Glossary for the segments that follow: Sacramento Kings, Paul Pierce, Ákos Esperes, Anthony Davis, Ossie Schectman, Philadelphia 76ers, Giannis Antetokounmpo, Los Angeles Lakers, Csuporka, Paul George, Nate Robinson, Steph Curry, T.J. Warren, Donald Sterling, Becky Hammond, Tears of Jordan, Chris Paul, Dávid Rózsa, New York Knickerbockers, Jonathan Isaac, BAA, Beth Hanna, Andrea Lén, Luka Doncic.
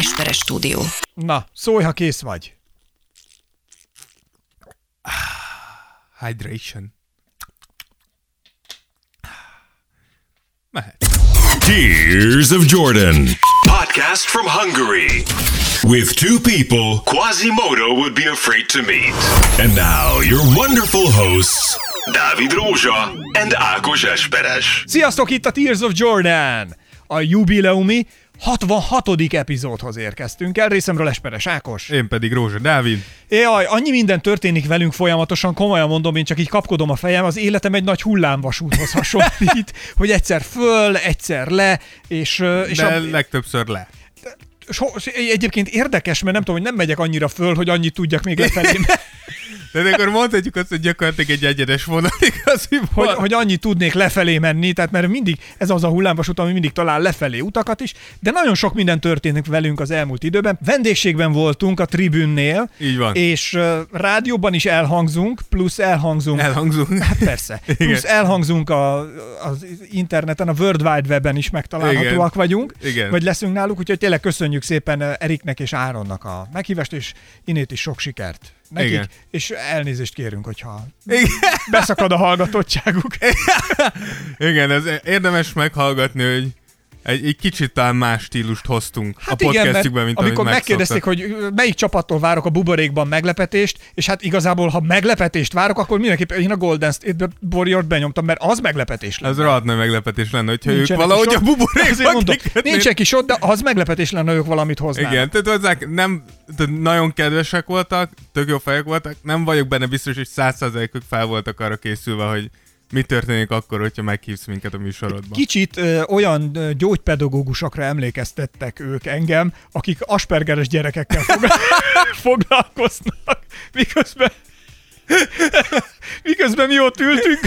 Esperes stúdió. Na, szólj, ha kész vagy. Hydration. Mehet. Tears of Jordan. Podcast from Hungary. With two people Quasimodo would be afraid to meet. And now your wonderful hosts, Dávid Rózsa and Ákos Esperes. Sziasztok, itt a Tears of Jordan. A jubileumi 66. epizódhoz érkeztünk el, részemről Esperes Ákos. Én pedig Rózsa Dávid. Jaj, annyi minden történik velünk folyamatosan, komolyan mondom, én csak így kapkodom a fejem, az életem egy nagy hullámvasúthoz hasonlít, hogy egyszer föl, egyszer le, és de legtöbbször le. Egyébként érdekes, mert nem tudom, hogy nem megyek annyira föl, hogy annyit tudjak még lefelé. De akkor mondhatjuk azt, hogy gyakorlatilag egy egyenes vonal igaziból. Hogy annyit tudnék lefelé menni, tehát mert mindig ez az a hullámvasút, ami mindig talál lefelé utakat is, de nagyon sok minden történik velünk az elmúlt időben. Vendégségben voltunk a Tribünnél. Így van. És rádióban is elhangzunk, plusz elhangzunk. Elhangzunk. Hát persze. Igen. Plusz elhangzunk az interneten, a World Wide Webben is megtalálhatóak igen. vagyunk. Igen. Vagy leszünk náluk, úgyhogy tényleg köszönjük szépen Eriknek és Áronnak a meghívást, és innét is sok sikert. Nekik, igen. És elnézést kérünk, hogyha igen. beszakad a hallgatottságuk. Igen, ez érdemes meghallgatni, hogy egy kicsit talán más stílust hoztunk hát a podcastjükben, mint amit megkérdezték, hogy melyik csapattól várok a buborékban meglepetést, és hát igazából, ha meglepetést várok, akkor mindenképpen én a Golden State Warriors benyomtam, mert az meglepetés lenne. Ez rohadt nagy meglepetés lenne, hogyha nincsenek ők valahogy a buborékban kikötnék. Nincsen kis ott, de az meglepetés lenne, ők valamit hoznának. Igen, tehát hozzák, nem, tehát nagyon kedvesek voltak, tök jó fejek voltak, nem vagyok benne biztos, hogy 100%-ig fel voltak arra készülve, hogy mi történik akkor, hogyha meghívsz minket a műsorodban? Kicsit olyan gyógypedagógusokra emlékeztettek ők engem, akik aspergeres gyerekekkel foglalkoznak, miközben mi ott ültünk.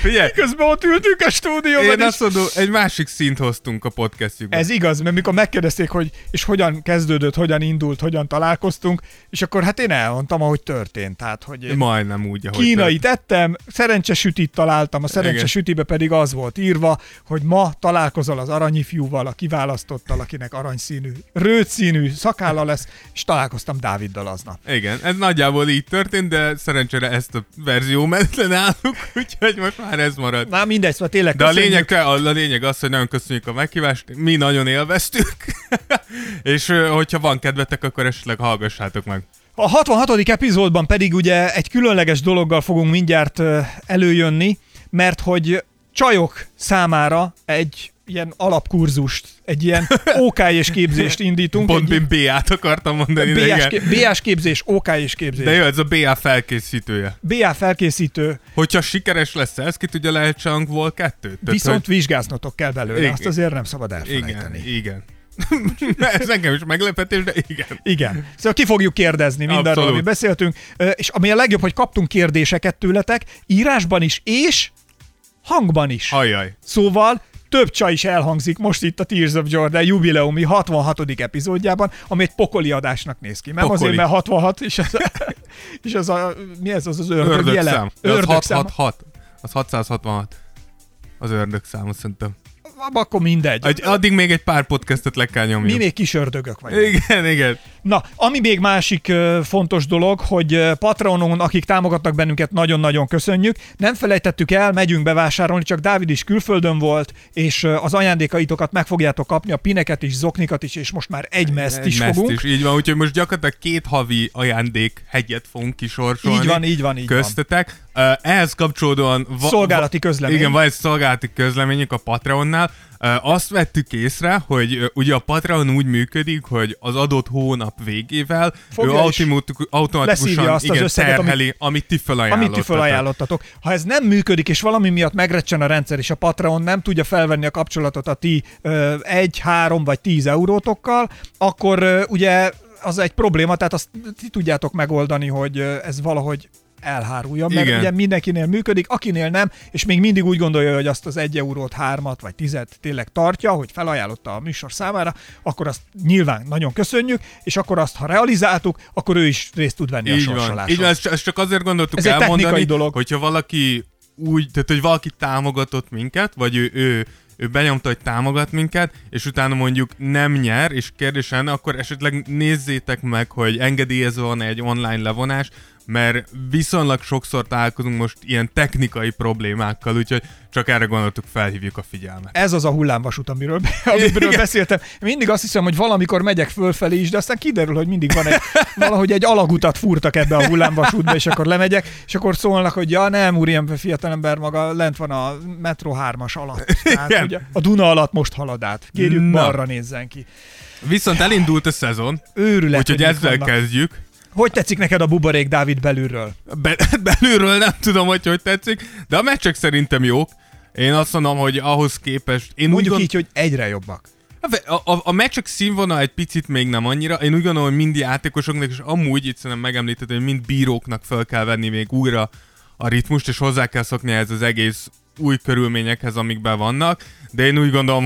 Figyelj! Miközben ott ültünk a stúdióban. Én azt mondom, egy másik szint hoztunk a podcastjükben. Ez igaz, mert mikor megkérdezték, hogy és hogyan kezdődött, hogyan indult, hogyan találkoztunk, és akkor hát én elmondtam, ahogy történt. Tehát, hogy majdnem úgy, ahogy kínait ettem, szerencsesütit találtam, a szerencsesütibe pedig az volt írva, hogy ma találkozol az aranyifjúval, a kiválasztottal, akinek aranyszínű, rőtszínű szakálla lesz, és találkoztam Dáviddal aznap. Igen, ez nagyjából így történt, de szerencsére ezt a verzió ment le náluk, úgyhogy most már ez marad. Már mindegy, szóval tényleg köszönjük. De a lényeg az, hogy nagyon köszönjük a meghívást, mi nagyon élveztük, és hogyha van kedvetek, akkor esetleg hallgassátok meg. A 66. epizódban pedig ugye egy különleges dologgal fogunk mindjárt előjönni, mert hogy csajok számára egy ilyen alapkurzust, egy ilyen OK-s képzést indítunk. Pont én BA-t akartam mondani. BA-s képzés, OK-s képzés. De jó, ez a BA felkészítője. BA felkészítő. Hogyha sikeres lesz ez, ki tudja, lehet se angol kettőt. Viszont hogy vizsgáznotok kell belőle, igen. Azt azért nem szabad elfelejteni. Igen, igen. Ez nekem is meglepetés, de igen. Igen. Szóval ki fogjuk kérdezni mindarról, amit beszéltünk. És ami a legjobb, hogy kaptunk kérdéseket tőletek, írásban is, és hangban is. Ajaj. Szóval több csaj is elhangzik most itt a Tears of Jordan jubileumi 66. epizódjában, ami egy pokoli adásnak néz ki. Mert azért, mert 66, és az a, mi ez az ördög jelen? Ördögszám. Az 666. Az 666. Az ördögszám, szerintem. Akkor mindegy. Addig még egy pár podcastot le kell nyomni. Mi még kis ördögök vagyunk. Igen, igen. Na, ami még másik fontos dolog, hogy Patreonon, akik támogatnak bennünket, nagyon-nagyon köszönjük. Nem felejtettük el, megyünk bevásárolni, csak Dávid is külföldön volt, és az ajándékaitokat meg fogjátok kapni, a pineket is, zoknikat is, és most már egy meszt is fogunk. Meszt is, így van, úgyhogy most gyakorlatilag 2 havi ajándék hegyet fogunk kisorsolni. Így van, így van, így köztetek. Van. Ehhez kapcsolódóan szolgálati közlemény. Igen, van egy szolgálati közleményük a Patreonnál. Azt vettük észre, hogy ugye a Patreon úgy működik, hogy az adott hónap végével fogja ő automatikusan igen, összeget, terheli, amit ti felajánlottatok. Ha ez nem működik, és valami miatt megrecsen a rendszer, és a Patreon nem tudja felvenni a kapcsolatot a ti 1, 3 vagy 10 eurótokkal, akkor ugye az egy probléma, tehát azt ti tudjátok megoldani, hogy ez valahogy elhárulja, mert igen. ugye mindenkinél működik, akinél nem, és még mindig úgy gondolja, hogy azt az 1 eurót, 3-at vagy 10-et tényleg tartja, hogy felajánlotta a műsor számára, akkor azt nyilván nagyon köszönjük, és akkor azt, ha realizáltuk, akkor ő is részt tud venni így a sorsoláson. Így van, ezt csak azért gondoltuk elmondani, hogyha valaki úgy, tehát hogy valaki támogatott minket, vagy ő ő benyomta, hogy támogat minket, és utána mondjuk nem nyer, és kérdésen akkor esetleg nézzétek meg, hogy engedélyezve van egy online levonás, mert viszonylag sokszor találkozunk most ilyen technikai problémákkal, úgyhogy csak erre gondoltuk, felhívjuk a figyelmet. Ez az a hullámvasút, amiről beszéltem. Mindig azt hiszem, hogy valamikor megyek fölfelé is, de aztán kiderül, hogy mindig van valahogy egy alagutat fúrtak ebbe a hullámvasútba, és akkor lemegyek, és akkor szólnak, hogy ja nem, úr, ilyen fiatalember maga lent van a metró 3-as alatt. Tehát, ugye, a Duna alatt most halad át. Kérjük, balra nézzen ki. Viszont elindult a szezon, úgyhogy ezzel kezdjük. Hogy tetszik neked a buborék, Dávid, belülről? Belülről nem tudom, hogy tetszik, de a meccsek szerintem jók. Én azt mondom, hogy ahhoz képest... Mondjuk így, hogy egyre jobbak. A meccsek színvonal egy picit még nem annyira. Én úgy gondolom, hogy mind játékosoknak, és amúgy itt szerintem megemlítettem, hogy mind bíróknak fel kell venni még újra a ritmust, és hozzá kell szokni ez az egész új körülményekhez, amikben vannak, de én úgy gondolom,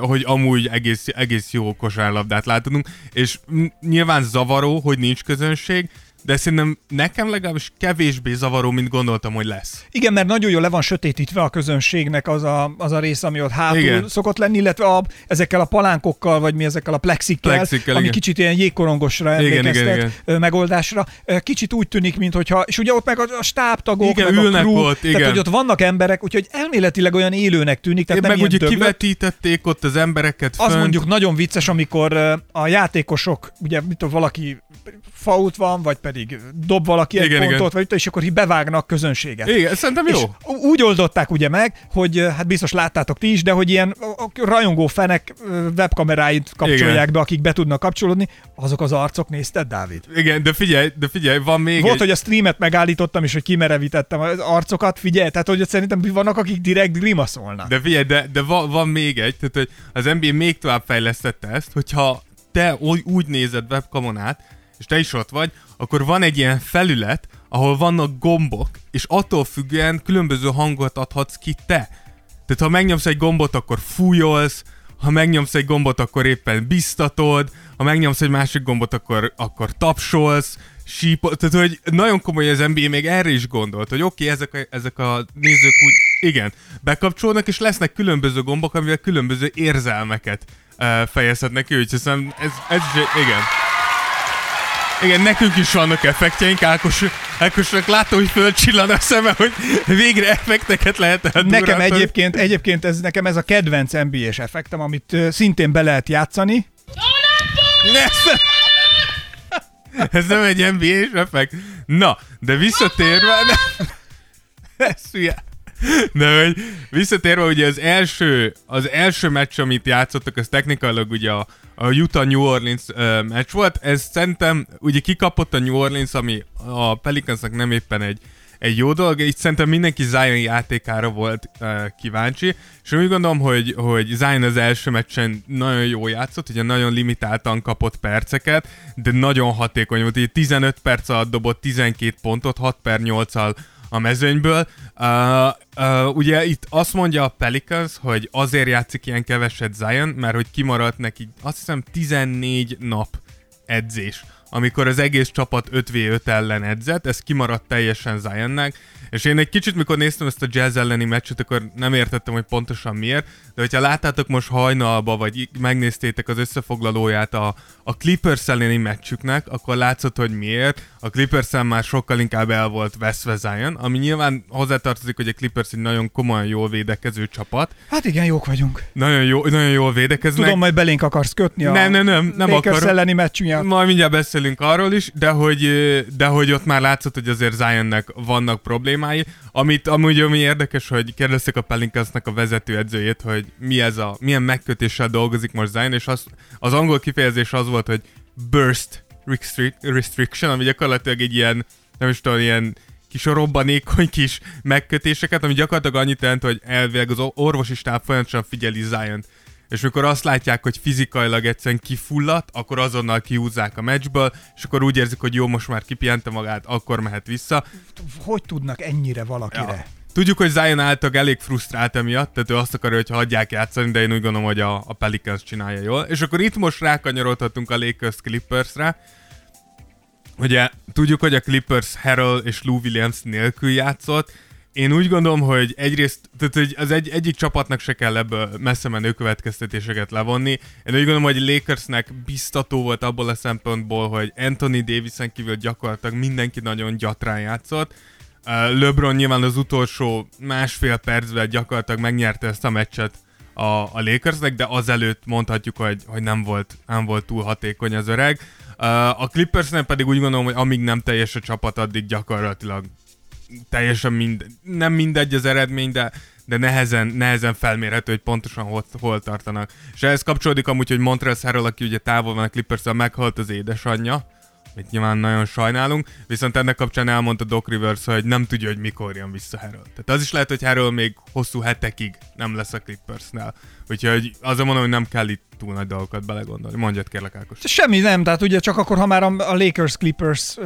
hogy amúgy egész jó kosárlabdát látunk, és nyilván zavaró, hogy nincs közönség, de szerintem nekem legalábbis kevésbé zavaró, mint gondoltam, hogy lesz. Igen, mert nagyon jól le van sötétítve a közönségnek az a rész, ami ott hátul szokott lenni, illetve ezekkel a palánkokkal, vagy mi ezekkel a plexikkel, ami kicsit ilyen jégkorongosra emlékeztet megoldásra. Kicsit úgy tűnik, mintha, és ugye ott meg a stábtagok, igen, meg a crew, tehát hogy ott vannak emberek, úgyhogy elméletileg olyan élőnek tűnik. Tehát nem meg ugye kivetítették ott az embereket fönt. Az mondjuk nagyon vicces, amikor a játékosok, ugye mitől valaki fault van, vagy pedig dob valaki egy pontot, vagy, és akkor bevágnak közönséget. Igen, szerintem jó. És úgy oldották ugye meg, hogy hát biztos láttátok ti is, de hogy ilyen rajongó fenek webkameráit kapcsolják be, akik be tudnak kapcsolódni. Azok az arcok, nézted, Dávid? Igen, de figyelj, van még volt, hogy a streamet megállítottam, és hogy kimerevítettem az arcokat, figyelj, tehát hogy szerintem vannak, akik direkt grimaszolnak. De figyelj, de van még egy, tehát hogy az NBA még tovább fejlesztette ezt, hogyha te úgy nézed webkamon át, és te is ott vagy, akkor van egy ilyen felület, ahol vannak gombok, és attól függően különböző hangot adhatsz ki te. Tehát ha megnyomsz egy gombot, akkor fújolsz, ha megnyomsz egy gombot, akkor éppen biztatod, ha megnyomsz egy másik gombot, akkor tapsolsz, sípolsz. Tehát, hogy nagyon komoly az NBA még erre is gondolt, hogy oké, ezek a nézők úgy, igen, bekapcsolnak, és lesznek különböző gombok, amivel különböző érzelmeket fejezhetnek ki, úgyhogy hiszem, ez is, igen. Igen, nekünk is vannak effektjeink, Ákosnak látom, hogy fölcsillan a szeme, hogy végre effekteket lehet eltúrálni. Nekem egyébként ez a kedvenc NBA-s effektem, amit szintén be lehet játszani. Ez nem egy NBA-s effekt. Na, de visszatérve... Visszatérve ugye az első meccs, amit játszottak, az technikailag ugye a Utah New Orleans meccs volt. Ez szerintem ugye kikapott a New Orleans, ami a Pelicansnak nem éppen egy jó dolog, így szerintem mindenki Zion játékára volt kíváncsi, és úgy gondolom, hogy Zion az első meccsen nagyon jól játszott, ugye nagyon limitáltan kapott perceket, de nagyon hatékony volt, ugye 15 perc alatt dobott 12 pontot, 6/8-al a mezőnyből. Ugye itt azt mondja a Pelicans, hogy azért játszik ilyen keveset Zion, mert hogy kimaradt neki azt hiszem 14 nap edzés, amikor az egész csapat 5v5 ellen edzett, ez kimaradt teljesen Zionnek, és én egy kicsit, mikor néztem ezt a Jazz elleni meccset, akkor nem értettem, hogy pontosan miért, de hogyha láttátok most hajnalba, vagy megnéztétek az összefoglalóját a Clippers elleni meccsüknek, akkor látszott, hogy miért. A Clippers-en már sokkal inkább el volt veszve Zion, ami nyilván hozzátartozik, hogy a Clippers egy nagyon komolyan jól védekező csapat. Hát igen, jók vagyunk. Nagyon jól védekeznek. Tudom, majd belénk akarsz kötni a nem Lakers elleni meccsünkját. Majd mindjárt beszélünk arról is, de hogy ott már látszott, hogy azért Zionnek vannak problémái. Amit amúgy ami érdekes, hogy kérdezték a Pelicansnak a vezetőedzőjét, hogy milyen megkötéssel dolgozik most Zion, és az angol kifejezés az volt, hogy burst restriction, ami gyakorlatilag egy ilyen, nem is tudom, ilyen kis robbanékony kis megkötéseket, ami gyakorlatilag annyit jelent, hogy elvileg az orvosi stáb folyamatosan figyeli Zion-t. És mikor azt látják, hogy fizikailag egyszerűen kifulladt, akkor azonnal kihúzzák a meccsből, és akkor úgy érzik, hogy jó, most már kipihente magát, akkor mehet vissza. Hogy tudnak ennyire valakire? Ja. Tudjuk, hogy Zion által elég frusztrált emiatt, tehát ő azt akarja, hogy hagyják játszani, de én úgy gondolom, hogy a Pelicans csinálja jól. És akkor itt most rákanyarodhatunk a Lakers Clippersre. Ugye tudjuk, hogy a Clippers Harrell és Lou Williams nélkül játszott, Én úgy gondolom, hogy egyrészt, tehát hogy az egyik csapatnak se kell ebből messze menő következtetéseket levonni. Én úgy gondolom, hogy Lakersnek biztató volt abból a szempontból, hogy Anthony Davisen kívül gyakorlatilag mindenki nagyon gyatrán játszott. LeBron nyilván az utolsó másfél percben gyakorlatilag megnyerte ezt a meccset a Lakersnek, de azelőtt mondhatjuk, hogy nem volt túl hatékony az öreg. A Clippersnek pedig úgy gondolom, hogy amíg nem teljes a csapat, addig gyakorlatilag teljesen nem mindegy az eredmény, de nehezen felmérhető, hogy pontosan hol tartanak. És ehhez kapcsolódik amúgy, hogy Montrezl Harrell, aki ugye távol van a Clipperstől, meghalt az édesanyja, amit nyilván nagyon sajnálunk, viszont ennek kapcsán elmondta Doc Rivers, hogy nem tudja, hogy mikor jön vissza Harrell. Tehát az is lehet, hogy Harrell még hosszú hetekig nem lesz a Clippersnál. Úgyhogy azon mondom, hogy nem kell itt túl nagy dolgokat belegondolni. Mondjad kérlek, Ákos. Semmi nem, tehát ugye csak akkor, ha már a Lakers-Clippers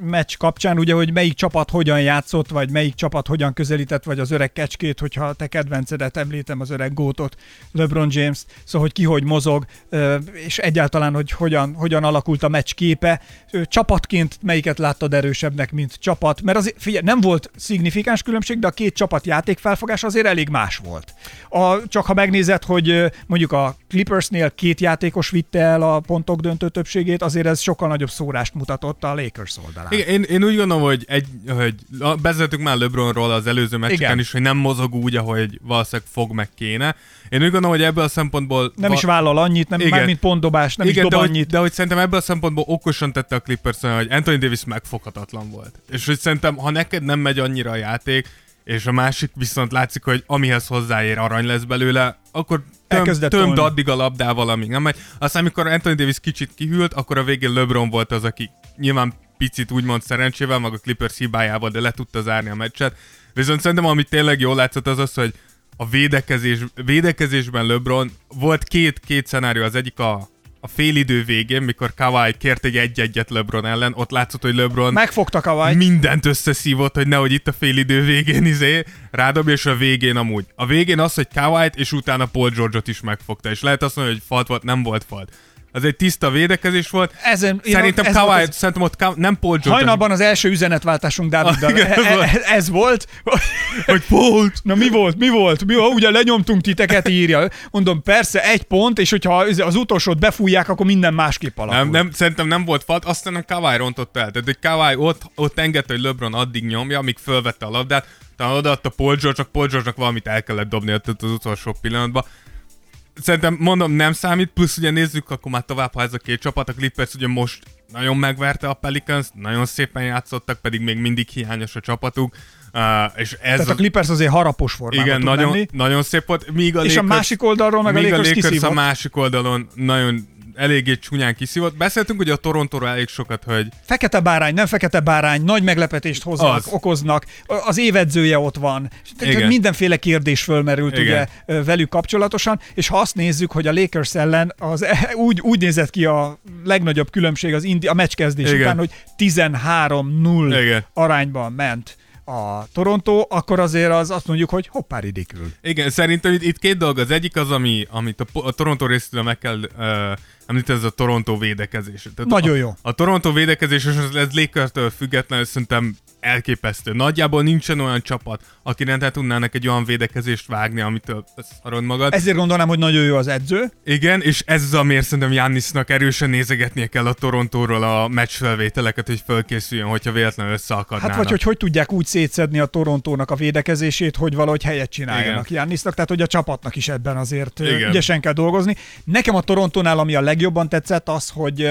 meccs kapcsán, ugye, hogy melyik csapat hogyan játszott, vagy melyik csapat hogyan közelített, vagy az öreg kecskét, hogyha te kedvencedet említem, az öreg gótot, LeBron James, szóval, hogy ki hogy mozog, és egyáltalán, hogy hogyan alakult a meccs képe. Csapatként melyiket láttad erősebbnek, mint csapat? Mert azért, figyelj, nem volt szignifikáns különbség, de a két csapat játékfelfogás azért elég más volt. Csak ha megnézed, hogy mondjuk a Clippersnél két játékos vitte el a pontok döntő többségét, azért ez sokkal nagyobb szórást mutatott a Lakers oldalán. Igen, én úgy gondolom, hogy beszéltünk már LeBronról az előző meccsen is, hogy nem mozog úgy, ahogy valószínűleg fog meg kéne. Én úgy gondolom, hogy ebből a szempontból... Nem is vállal annyit, mármint pontdobás, nem is dob annyit. De hogy szerintem ebből a szempontból okosan tette a Clippers, hogy Anthony Davis megfoghatatlan volt. És hogy szerintem, ha neked nem megy annyira a játék, és a másik viszont látszik, hogy amihez hozzáér arany lesz belőle, akkor tömd addig a labdával, amíg nem megy. Aztán amikor Anthony Davis kicsit kihűlt, akkor a végén LeBron volt az, aki nyilván picit úgymond szerencsével, maga Clippers hibájával, de le tudta zárni a meccset. Viszont szerintem amit tényleg jól látszott az, hogy a védekezésben LeBron volt két szenárió, az egyik a félidő végén, mikor Kawhi kért egyet LeBron ellen, ott látszott, hogy LeBron megfogta Kawhi, mindent összeszívott, hogy nehogy itt a félidő végén rádobja, és a végén amúgy. A végén az, hogy Kawhi-t, és utána Paul George-ot is megfogta, és lehet azt mondani, hogy falt volt, nem volt falt. Az egy tiszta védekezés volt. Szerintem ott Kawhi, nem Paul George. Hajnalban az első üzenetváltásunk Dáviddal. Ez volt. Hogy volt. Na mi volt? Ugye lenyomtunk titeket, írja. Mondom, persze, egy pont, és hogyha az utolsót befújják, akkor minden másképp alakul. Nem, szerintem nem volt falt, aztán a Kawhi rontott el. Tehát, hogy Kawhi ott engedte, hogy LeBron addig nyomja, amíg fölvette a labdát. Talán odaadta Paul George-nak, Paul George-nak valamit el kellett dobni az utolsó pillanatban. Szerintem, mondom, nem számít, plusz ugye nézzük, akkor már tovább, ha ez a két csapat, a Clippers ugye most nagyon megverte a Pelicans, nagyon szépen játszottak, pedig még mindig hiányos a csapatuk. És ez tehát a Clippers azért harapos formában igen, nagyon szép volt. Míg és a másik oldalról meg a Lakers kiszívott. A másik oldalon nagyon eléggé csúnyán kiszívott. Beszéltünk ugye a Torontóról elég sokat, hogy... Fekete bárány, nem fekete bárány, nagy meglepetést okoznak, az évedzője ott van. Tehát mindenféle kérdés fölmerült igen. Ugye velük kapcsolatosan, és ha azt nézzük, hogy a Lakers ellen az, úgy nézett ki a legnagyobb különbség az a meccs kezdés igen. után, hogy 13-0 igen. arányban ment a Toronto, akkor azért azt mondjuk, hogy hoppá ridikül. Igen, szerintem itt két dolog. Az egyik az, amit a Toronto részéről meg kell említeni, ez a Toronto védekezés. Tehát nagyon jó. A Toronto védekezés, és ez Lakerstől függetlenül szerintem elképesztő. Nagyjából nincsen olyan csapat, aki nem tudnának egy olyan védekezést vágni, amitől szarod magad. Ezért gondolnám, hogy nagyon jó az edző. Igen, és ez az, amiért szerintem Giannisnak erősen nézegetnie kell a Torontóról a meccsfelvételeket, hogy fölkészüljön, hogyha véletlenül összeakadnának. Hát vagy hogy tudják úgy szétszedni a Torontónak a védekezését, hogy valahogy helyet csináljanak Giannisnak, tehát hogy a csapatnak is ebben azért ügyesen kell dolgozni. Nekem a Torontónál, ami a legjobban tetszett, az, hogy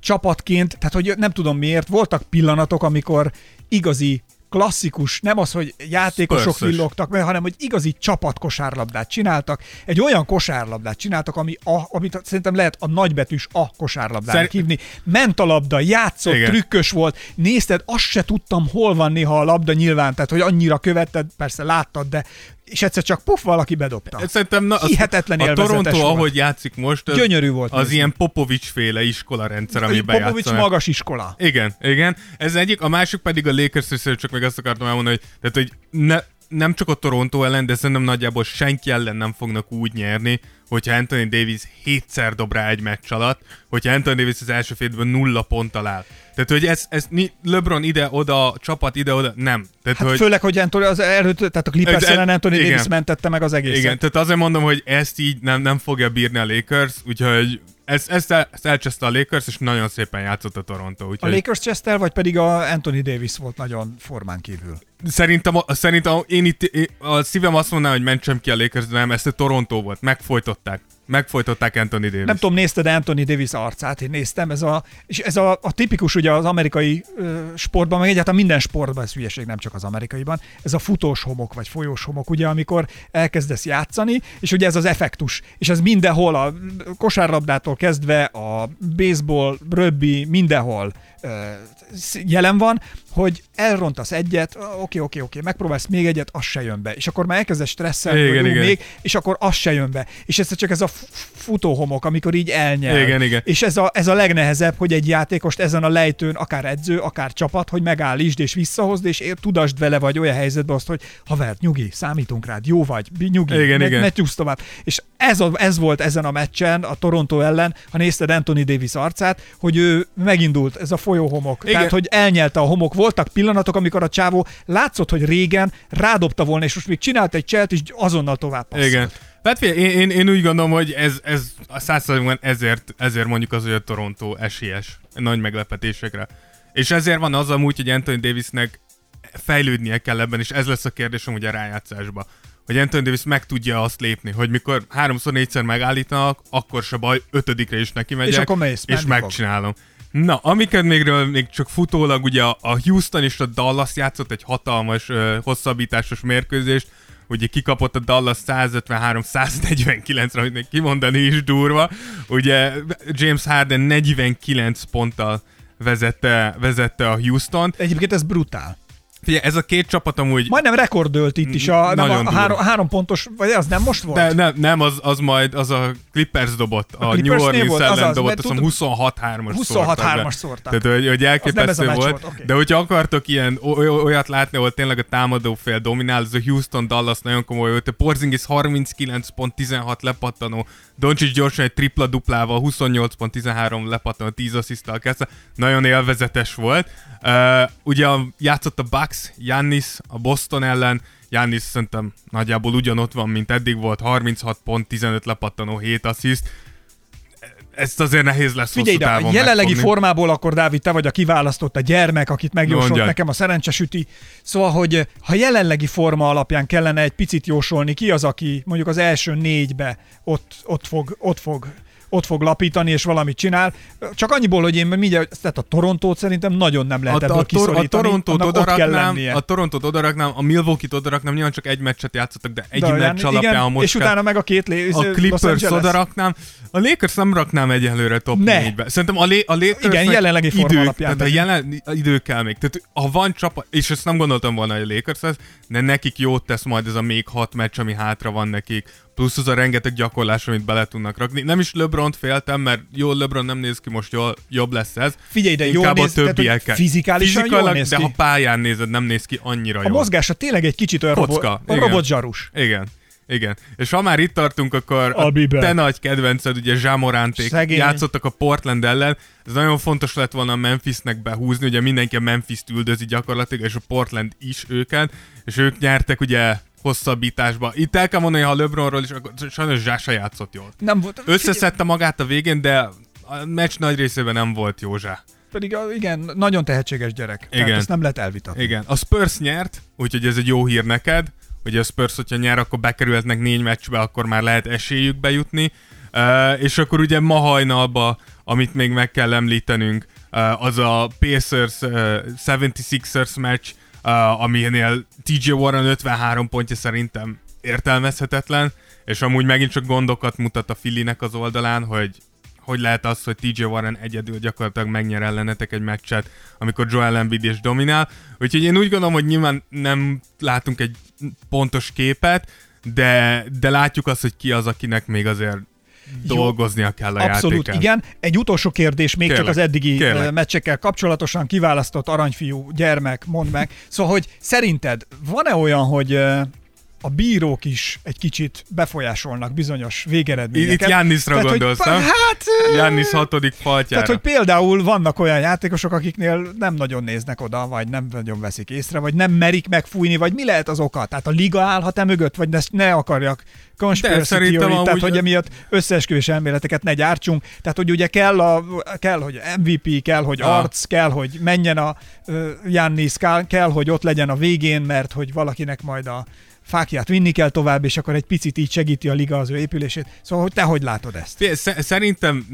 csapatként, tehát hogy nem tudom miért, voltak pillanatok, amikor igazi klasszikus, nem az, hogy játékosok villogtak meg, hanem hogy igazi csapatkosárlabdát csináltak. Egy olyan kosárlabdát csináltak, amit szerintem lehet a nagybetűs A kosárlabdának hívni. Ment a labda, játszott, igen. trükkös volt, nézted, azt se tudtam, hol van néha a labda nyilván, tehát hogy annyira követted, persze láttad, de és egyszer csak puff, valaki bedobta. Szerintem hihetetlen élvezetes volt. A Toronto, ahogy játszik most, gyönyörű volt az ilyen Popovich-féle iskolarendszer, amiben játszanak. Popovich magas iskola. Igen. Ez egyik, a másik pedig a Lakers-ről csak még azt akartam elmondani, hogy nem csak a Toronto ellen, de szerintem nagyjából senki ellen nem fognak úgy nyerni, hogyha Anthony Davis 7-szer dob rá egy meccs alatt, hogyha Anthony Davis az első fél időben 0 ponttal áll. Tehát, hogy ez LeBron ide-oda, csapat ide-oda, nem. Tehát, hát hogy... főleg, hogy tehát a Clippers ellen Anthony Davis mentette meg az egészet. Igen, tehát azért mondom, hogy ezt így nem fogja bírni a Lakers, úgyhogy ezt elcseszte a Lakers, és nagyon szépen játszott a Toronto. Úgyhogy... A Lakers csesztel, vagy pedig a Anthony Davis volt nagyon formán kívül? Szerintem én a szívem azt mondaná, hogy mentsem ki a Lakers, de nem, ezt a Toronto volt. Megfojtották Anthony Davis. Nem tudom, nézted Anthony Davis arcát, én néztem, ez a tipikus ugye az amerikai sportban, meg egyáltalán minden sportban, ez hülyeség, nem csak az amerikaiban, ez a futós homok, vagy folyós homok, ugye, amikor elkezdesz játszani, és ugye ez az effektus, és ez mindenhol, a kosárlabdától kezdve a baseball, röbbi, mindenhol jelen van, hogy elrontasz egyet, oké, megpróbálsz még egyet, az se jön be. És akkor már elkezdesz stresszelni még, és akkor az se jön be. És ez csak ez a futóhomok, amikor így elnyel. Igen. És ez a legnehezebb, hogy egy játékost ezen a lejtőn, akár edző, akár csapat, hogy megállítsd és visszahozd, és tudasd vele, vagy olyan helyzetbe azt, hogy havert, nyugi, számítunk rád, jó vagy, nyugi, ne tűzz tovább. És ez volt ezen a meccsen, a Toronto ellen, ha nézted Anthony Davis arcát, hogy ő megindult, ez a folyóhomok. Igen. Tehát, hogy elnyelte a homok. Voltak pillanatok, amikor a csávó látszott, hogy régen rádobta volna, és most még csinált egy cselt, és azonnal tovább passzolt. Igen. Tehát én úgy gondolom, hogy ez a 100%-ban ezért mondjuk az, hogy a Toronto esélyes nagy meglepetésekre. És ezért van az amúgy, hogy Anthony Davisnek fejlődnie kell ebben, és ez lesz a kérdésem ugye a rájátszásba. Hogy Anthony Davis meg tudja azt lépni, hogy mikor 3-4-szer megállítanak, akkor se baj, 5-re is neki megyek, és, akkor mész, és megcsinálom. Na, amiket még csak futólag ugye a Houston és a Dallas játszott egy hatalmas, hosszabbításos mérkőzést, ugye kikapott a Dallas 153-149-re, amit még kimondani is durva, ugye James Harden 49 ponttal vezette a Houstont. Egyébként ez brutál. Figyelj, ez a két csapat amúgy... Majdnem rekordölt itt is a 3 pontos, vagy az nem most volt? De nem, az majd, az a Clippers dobott, a New Orleans ellen dobott, azt hiszem 26-3-as szórták. Tehát, hogy elképesztő volt. Okay. De hogyha akartok ilyen olyat látni, ahol tényleg a támadó fél dominál, ez a Houston Dallas nagyon komoly volt, a Porzingis 39 pont, 16 lepattanó, Doncic gyorsan egy tripla-duplával, 28 pont, 13 lepattanó, 10 assziszttal kezdve, nagyon élvezetes volt. Ugye játszott a Bucks, Giannis a Boston ellen, Giannis szerintem nagyjából ugyanott van, mint eddig volt, 36 pont, 15 lepattanó, 7 assziszt. Ezt azért nehéz lesz hosszú távon megfogni. Jelenlegi formából akkor, Dávid, te vagy a kiválasztott a gyermek, akit megjósolt nekem a szerencsesüti. Szóval, hogy ha jelenlegi forma alapján kellene egy picit jósolni, ki az, aki mondjuk az első 4-be ott fog lapítani, és valamit csinál. Csak annyiból, hogy én mindjárt, tehát a Torontót szerintem nagyon nem lehet ebből kiszorítani. A Torontót odaraknám, a Milwaukee-t odaraknám, nyilván csak egy meccset játszottak, de egy meccs alapján a most. És utána meg a két Los Angeles. A Clippers odaraknám. A Lakers nem raknám egyelőre top 4-be. Szerintem a Lakersnek igen, jelenlegi forma alapján. Tehát idő kell még. Tehát ha van csapat, és ezt nem gondoltam volna, hogy a Lakers lesz, de nekik jót tesz majd ez a még 6 meccs, ami hátra van nekik. Plusz az a rengeteg gyakorlás, amit bele tudnak rakni. Nem is LeBront féltem, mert jól LeBron nem néz ki most jól, jobb lesz ez. Figyelj, de inkább jól a többiekkel. Fizikálisan jól néz ki. De ha pályán nézed, nem néz ki annyira jól. A mozgása tényleg egy kicsit olyan robotzsarus. Igen. És ha már itt tartunk, akkor te nagy kedvenced, ugye Ja Moranték játszottak a Portland ellen. Ez nagyon fontos lett volna a Memphisnek behúzni, ugye mindenki a Memphist üldözi gyakorlatilag, és a Portland is őket, és ők nyertek ugye hosszabbításba. Itt el kell mondani, ha LeBronról is, akkor sajnos Ja se játszott jól. Nem volt. Összeszedte magát a végén, de a meccs nagy részében nem volt jó Ja. Pedig igen, nagyon tehetséges gyerek. Igen. Tehát ezt nem lehet elvitatni. Igen. A Spurs nyert, úgyhogy ez egy jó hír neked. Ugye a Spurs, hogyha nyer, akkor bekerülhetnek 4 meccsbe, akkor már lehet esélyük bejutni. És akkor ugye ma hajnalba, amit még meg kell említenünk, az a Pacers 76ers meccs, aminél T.J. Warren 53 pontja szerintem értelmezhetetlen, és amúgy megint csak gondokat mutat a Phillynek az oldalán, hogy lehet az, hogy T.J. Warren egyedül gyakorlatilag megnyer ellenetek egy meccset, amikor Joel Embiid is dominál. Úgyhogy én úgy gondolom, hogy nyilván nem látunk egy pontos képet, de látjuk azt, hogy ki az, akinek még azért dolgoznia kell a abszolút játéken. Igen. Egy utolsó kérdés, még kérlek, csak az eddigi meccsekkel kapcsolatosan kiválasztott aranyfiú gyermek, mondd meg. Szóval, hogy szerinted van-e olyan, hogy a bírók is egy kicsit befolyásolnak bizonyos végeredményeket? Itt Giannisra gondolsz, nem? Hát... Giannis 6. faltjára. Tehát, hogy például vannak olyan játékosok, akiknél nem nagyon néznek oda, vagy nem nagyon veszik észre, vagy nem merik megfújni, vagy mi lehet az oka? Tehát a liga állhat-e mögött, vagy ne akarjak conspiracy theory, tehát amúgy... hogy emiatt összeesküvés elméleteket ne gyártsunk. Tehát, hogy ugye kell hogy MVP, kell, hogy arc, kell, hogy menjen a Giannis, kell, hogy ott legyen a végén, mert hogy valakinek majd a fákját vinni kell tovább, és akkor egy picit így segíti a liga az ő épülését. Szóval te hogy látod ezt? Szerintem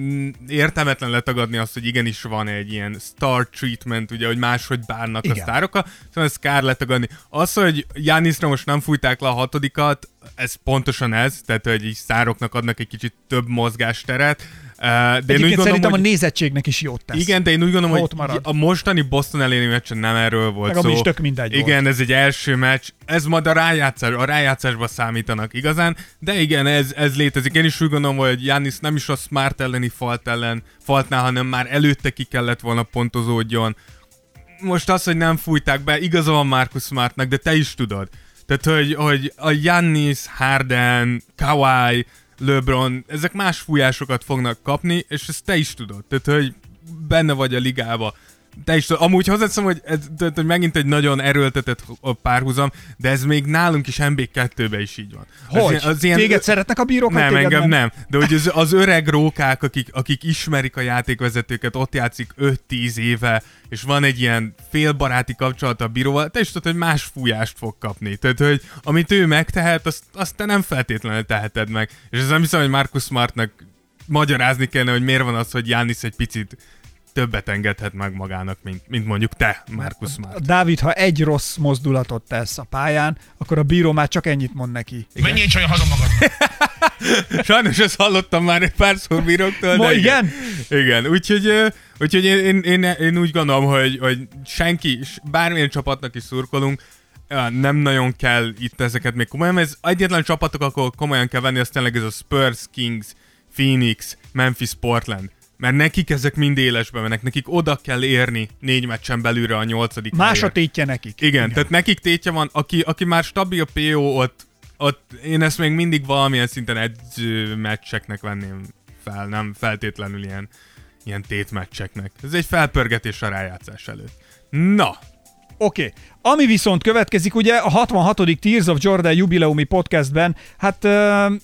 értelmetlen letagadni azt, hogy igenis van egy ilyen star treatment, ugye, hogy máshogy bánnak a sztárokkal, szóval ez kár letagadni. Az, hogy Giannisra most nem fújták le a 6-at, ez pontosan ez, tehát hogy így sztároknak adnak egy kicsit több mozgásteret. De én úgy gondolom, szerintem a nézettségnek is jót tesz. Igen, de én úgy gondolom, hogy a mostani Boston elleni meccsen nem erről volt szó. Meg is tök mindegy volt. Igen, ez egy első meccs. Ez majd a rájátszásba számítanak igazán, de igen, ez létezik. Én is úgy gondolom, hogy Giannis nem is a Smart elleni faltnál, hanem már előtte ki kellett volna pontozódjon. Most az, hogy nem fújták be, igaza van Marcus Smartnak, de te is tudod. Tehát, hogy a Giannis, Harden, Kawhi, LeBron, ezek más fújásokat fognak kapni, és ezt te is tudod. Tehát, hogy benne vagy a ligába. Te is tudod. Amúgy hozzáteszem, hogy ez megint egy nagyon erőltetett párhuzam, de ez még nálunk is NB2-ben is így van. Hogy? Téged szeretnek a bírók? Nem, engem nem. De hogy az öreg rókák, akik ismerik a játékvezetőket, ott játszik 5-10 éve, és van egy ilyen félbaráti kapcsolat a bíróval, te is tudod, hogy más fújást fog kapni. Tehát, hogy amit ő megtehet, azt te nem feltétlenül teheted meg. És ez nem hiszem, hogy Marcus Smartnak magyarázni kellene, hogy miért van az, hogy Giannis egy picit többet engedhet meg magának, mint mondjuk te, Marcus Smart. Dávid, ha egy rossz mozdulatot tesz a pályán, akkor a bíró már csak ennyit mond neki. Menj egy olyan haza magad! Sajnos ezt hallottam már egy pár szó bíróktól. Ma igen? Igen, úgyhogy én úgy gondolom, hogy senki, bármilyen csapatnak is szurkolunk, nem nagyon kell itt ezeket még komolyan, mert ez egyetlen csapatok, akkor komolyan kell venni, az tényleg ez a Spurs, Kings, Phoenix, Memphis, Portland. Mert nekik ezek mind élesbe mennek, nekik oda kell érni 4 meccsen belülre a 8. Más a tétje nekik. Igen, tehát nekik tétje van, aki már stabil PO, ott én ezt még mindig valamilyen szinten edző meccseknek venném fel, nem feltétlenül ilyen tétmeccseknek. Ez egy felpörgetés a rájátszás előtt. Na! Oké. Ami viszont következik, ugye a 66. Tears of Jordan jubileumi podcastben, hát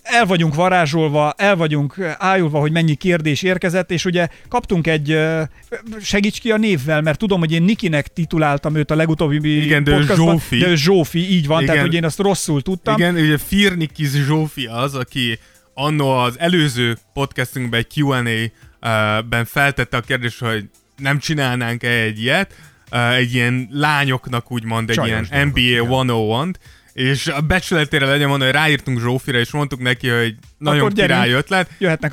el vagyunk varázsolva, el vagyunk ájulva, hogy mennyi kérdés érkezett, és ugye kaptunk egy, segíts ki a névvel, mert tudom, hogy én Nikinek tituláltam őt a legutóbbi podcastban, de Zsófi, így van, igen. Tehát hogy én azt rosszul tudtam. Igen, ugye Firnikis Zsófi az, aki anno az előző podcastünkben egy Q&A-ben feltette a kérdést, hogy nem csinálnánk-e egy ilyet, egy ilyen lányoknak úgymond, Csajos egy ilyen NBA 101-t, és a becsületére legyen mondani, hogy ráírtunk Zsófira, és mondtuk neki, hogy nagyon király ötlet, és jöhetnek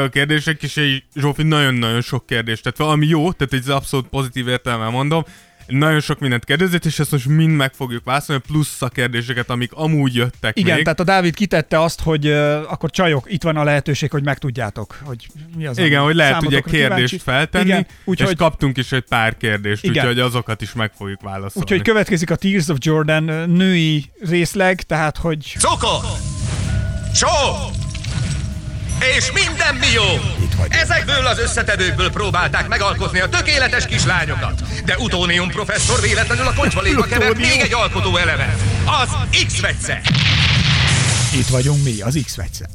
a kérdések, és Zsófi nagyon-nagyon sok kérdést, tehát valami jó, tehát egy abszolút pozitív értelemmel mondom, nagyon sok mindent kérdezett, és ezt most mind meg fogjuk válaszolni, plusz a kérdéseket, amik amúgy jöttek. Igen, még. Tehát a Dávid kitette azt, hogy akkor csajok, itt van a lehetőség, hogy megtudjátok, hogy mi az. Igen, hogy lehet ugye kérdést kíváncsi feltenni, igen, és kaptunk is egy pár kérdést, úgyhogy azokat is meg fogjuk válaszolni. Úgyhogy következik a Tears of Jordan női részleg, tehát hogy... Coko! Csó! És minden mi jó! Ezekből az összetevőkből próbálták megalkotni a tökéletes kislányokat, de Utónium professzor véletlenül a kocsvalékba kevert még egy alkotó elemet. Az X-vegyszer! Itt vagyunk mi, az X-vegyszer.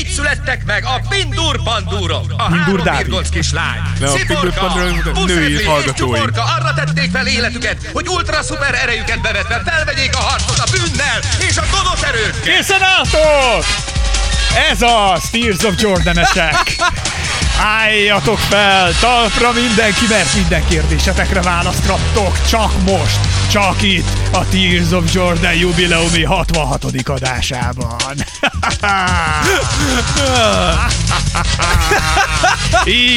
Így születtek meg a Pindur-pandúrok, a három virgonc kislány. Sziporka, Buszritli és Csuporka arra tették fel életüket, hogy ultra-szuper erejüket bevetve felvegyék a harcot a bűnnel és a gonosz erőkkel. Készen álltok! Ez a Tears of Jordanesek! Álljatok fel, talpra mindenki, mert minden kérdésetekre választ kaptok csak most, csak itt a Tears of Jordan jubileumi 66. adásában.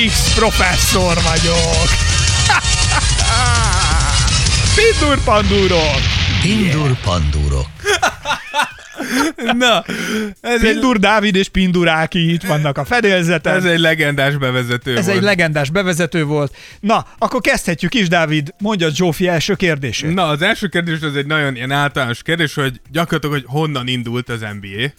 X professzor vagyok. Pindur-pandúrok. Pindur-pandúrok. Na, Pindur Dávid és Pindur Áki itt vannak a fedélzeten. Ez egy legendás bevezető volt. Na, akkor kezdhetjük is, Dávid. Mondja Zsófi első kérdését. Na, az első kérdés az egy nagyon ilyen általános kérdés, hogy gyakorlatilag, hogy honnan indult az NBA.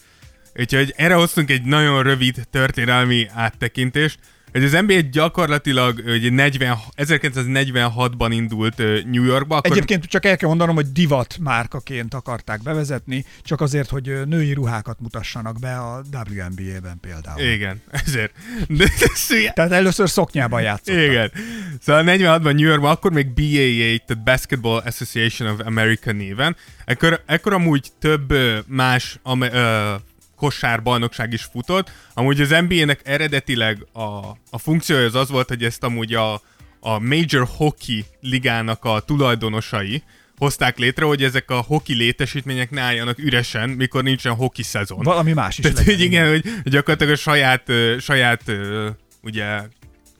Úgyhogy erre hoztunk egy nagyon rövid történelmi áttekintést. Az NBA gyakorlatilag 1946-ban indult New Yorkba. Akkor... Egyébként csak el kell mondanom, hogy divat márkaként akarták bevezetni, csak azért, hogy női ruhákat mutassanak be a WNBA-ben például. Igen, ezért. Tehát először szoknyában játszottak. Igen. Szóval 46-ban New Yorkban, akkor még BAA, tehát Basketball Association of America néven. Ekkor amúgy több más... kosárbajnokság is futott. Amúgy az NBA-nek eredetileg a funkciója az volt, hogy ezt amúgy a Major Hockey ligának a tulajdonosai hozták létre, hogy ezek a hoki létesítmények ne álljanak üresen, mikor nincsen hoki szezon. Valami más is. Tehát, hogy igen, hogy gyakorlatilag a saját ugye,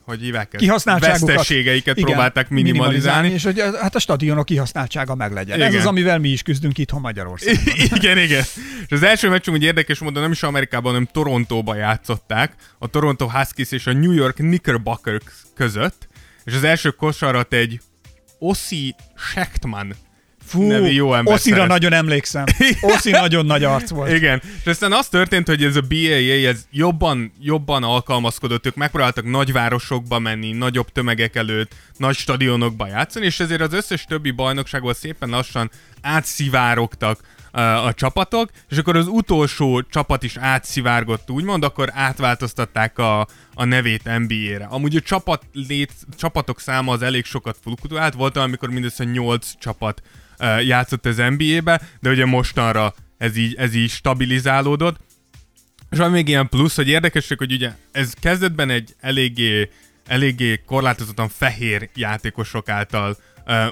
hogy hívják ezt? Kihasználtságukat. Veszteségeiket igen, próbálták minimalizálni. És hogy hát a stadionok kihasználtsága meglegyen. Igen. Ez az, amivel mi is küzdünk itthon Magyarországon. Igen. És az első meccs úgy érdekes módon nem is Amerikában, hanem Torontóban játszották. A Toronto Huskies és a New York Knickerbockers között. És az első kosarat egy Ossie Schectman nevű jó ember. Ossira nagyon emlékszem. Ossie nagyon nagy arc volt. Igen. És aztán az történt, hogy ez a BAA ez jobban alkalmazkodott. Ők megpróbáltak nagyvárosokba menni, nagyobb tömegek előtt, nagy stadionokba játszani, és ezért az összes többi bajnokságban szépen lassan átszivárogtak a csapatok, és akkor az utolsó csapat is átszivárgott, úgymond, akkor átváltoztatták a nevét NBA-re. Amúgy a csapatok száma az elég sokat fluktuált, volt amikor mindössze 8 csapat játszott az NBA-be, de ugye mostanra ez így stabilizálódott. És van még ilyen plusz, hogy érdekesség, hogy ugye ez kezdetben egy eléggé korlátozottan fehér játékosok által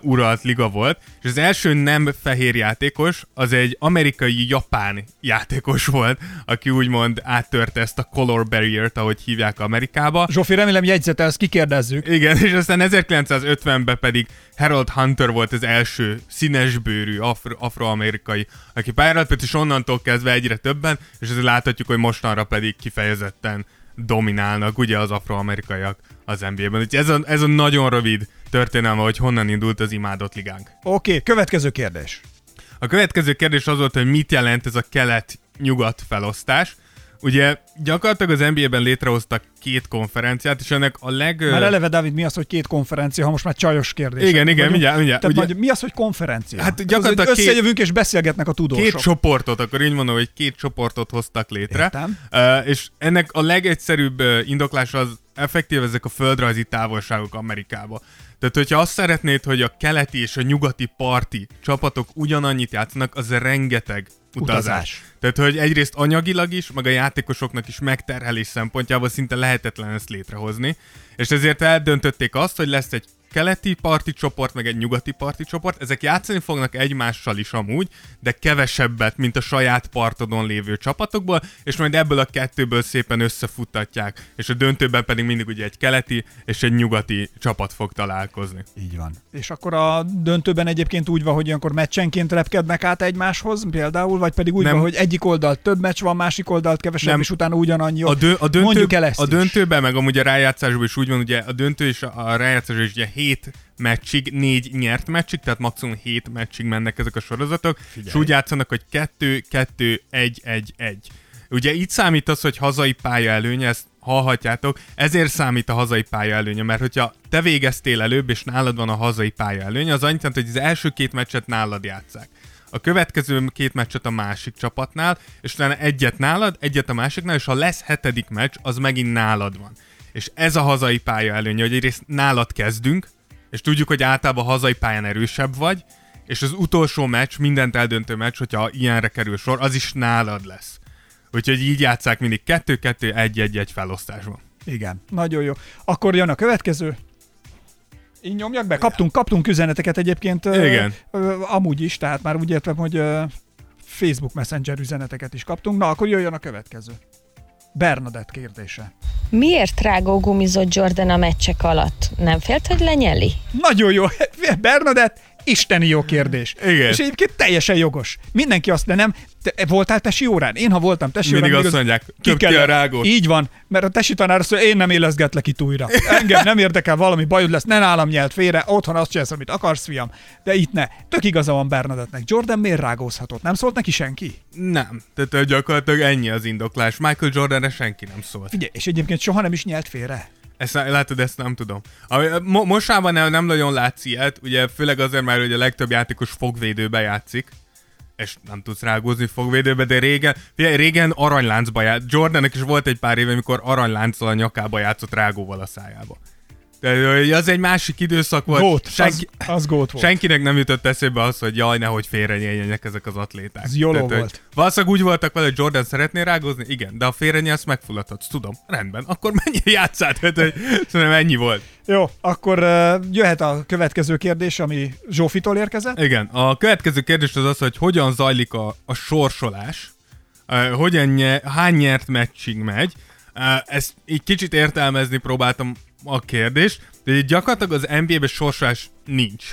uralt liga volt, és az első nem fehér játékos, az egy amerikai-japán játékos volt, aki úgymond áttörte ezt a color barrier-t, ahogy hívják Amerikába. Zsófi, remélem jegyzetelsz, kikérdezzük. Igen, és aztán 1950-ben pedig Harold Hunter volt az első színesbőrű afroamerikai, aki pályára lépett, és onnantól kezdve egyre többen, és ezért láthatjuk, hogy mostanra pedig kifejezetten dominálnak ugye az afroamerikaiak az NBA-ben. Úgyhogy ez a nagyon rövid történelme, hogy honnan indult az imádott ligánk. Oké, következő kérdés. A következő kérdés az volt, hogy mit jelent ez a kelet-nyugat felosztás. Ugye gyakorlatilag az NBA-ben létrehoztak 2 konferenciát, és ennek a Már eleve, Dávid, mi az, hogy 2 konferencia, ha most már csajos kérdés. Igen, mindjárt. Tehát ugye, mi az, hogy konferencia? Hát gyakorlatilag összejövünk és beszélgetnek a tudósok. 2 csoportot, akkor így mondom, hogy 2 csoportot hoztak létre. És ennek a legegyszerűbb indoklás az effektív ezek a földrajzi távolságok Amerikába. Tehát, hogyha azt szeretnéd, hogy a keleti és a nyugati parti csapatok ugyanannyit játszanak, az rengeteg utazás. Tehát, hogy egyrészt anyagilag is, meg a játékosoknak is megterhelés szempontjából szinte lehetetlen ezt létrehozni. És ezért eldöntötték azt, hogy lesz egy keleti parti csoport, meg egy nyugati parti csoport. Ezek játszani fognak egymással is amúgy, de kevesebbet, mint a saját partodon lévő csapatokból, és majd ebből a 2-ből szépen összefuttatják, és a döntőben pedig mindig ugye egy keleti és egy nyugati csapat fog találkozni. Így van. És akkor a döntőben egyébként úgy van, hogy ilyenkor meccsenként repkednek át egymáshoz például, vagy pedig úgy van, hogy egyik oldalt több meccs van, másik oldalt kevesebb, és utána ugyanannyi. Mondjuk el ezt is. A döntőben, meg amúgy a rájátszásban is úgy van, ugye a döntő és a rájátszás is ugye 7 meccsig, 4 nyert meccsig, tehát maximum 7 meccsig mennek ezek a sorozatok, és úgy játszanak, hogy 2-2-1-1-1. Ugye itt számít az, hogy hazai pálya előnye, ezt hallhatjátok, ezért számít a hazai pálya előnye, mert hogyha te végeztél előbb, és nálad van a hazai pálya előnye, az annyit jelent, hogy az első 2 meccset nálad játsszák. A következő 2 meccset a másik csapatnál, és utána egyet nálad, egyet a másiknál, és ha lesz 7. meccs, az megint nálad van. És ez a hazai pálya előnye, hogy egyrészt nálad kezdünk, és tudjuk, hogy általában hazai pályán erősebb vagy, és az utolsó meccs, mindent eldöntő meccs, hogyha ilyenre kerül sor, az is nálad lesz. Úgyhogy így játsszák mindig 2-2-1-1-1 felosztásban. Igen, nagyon jó. Akkor jön a következő. Így nyomjak be? Kaptunk üzeneteket egyébként. Igen. Amúgy is, tehát már úgy értem, hogy Facebook Messenger üzeneteket is kaptunk. Na, akkor jöjjön a következő. Bernadett kérdése. Miért rágógumizott Jordan a meccsek alatt? Nem félt, hogy lenyeli? Nagyon jó. Bernadett, isteni jó kérdés. Igen. És egyébként teljesen jogos. Mindenki azt, de nem, te voltál tesi órán? Én, ha voltam tesi órán... Mindig azt mondják, több ki a rágót. Így van, mert a tesi tanár azt mondja, én nem élezgetlek itt újra. Engem nem érdekel, valami bajod lesz, ne nálam nyelt félre, otthon azt csinálsz, amit akarsz, fiam. De itt ne. Tök igaza van Bernadettnek. Jordan miért rágózhatott? Nem szólt neki senki? Nem. Tehát gyakorlatilag ennyi az indoklás. Michael Jordanre senki nem szólt. Figyelj, és egyébként soha nem is nyelt félre. Ezt, látod, ezt nem tudom. Mostában nem nagyon látsz ilyet, ugye főleg azért már, hogy a legtöbb játékos fogvédőbe játszik, és nem tudsz rágózni fogvédőbe, de régen aranyláncba játszott. Jordannek is volt egy pár éve, amikor aranylánccal a nyakába játszott rágóval a szájába. De az egy másik időszak volt. Gót, az gót volt. Senkinek nem jutott eszébe az, hogy jaj, nehogy félrenyeljenek ezek az atléták. Ez jóló volt. Valószínűleg úgy voltak vele, hogy Jordan szeretné rágózni, igen, de a félrenyelsz megfulladhatsz, tudom, rendben, akkor menjél játszát, hogy szerintem ennyi volt. Jó, akkor jöhet a következő kérdés, ami Zsófitól érkezett. Igen, a következő kérdés az az, hogy hogyan zajlik a sorsolás, hány nyert meccsig megy. Ezt így kicsit értelmezni próbáltam a kérdés, de gyakorlatilag az NBA-ben sorsolás nincs.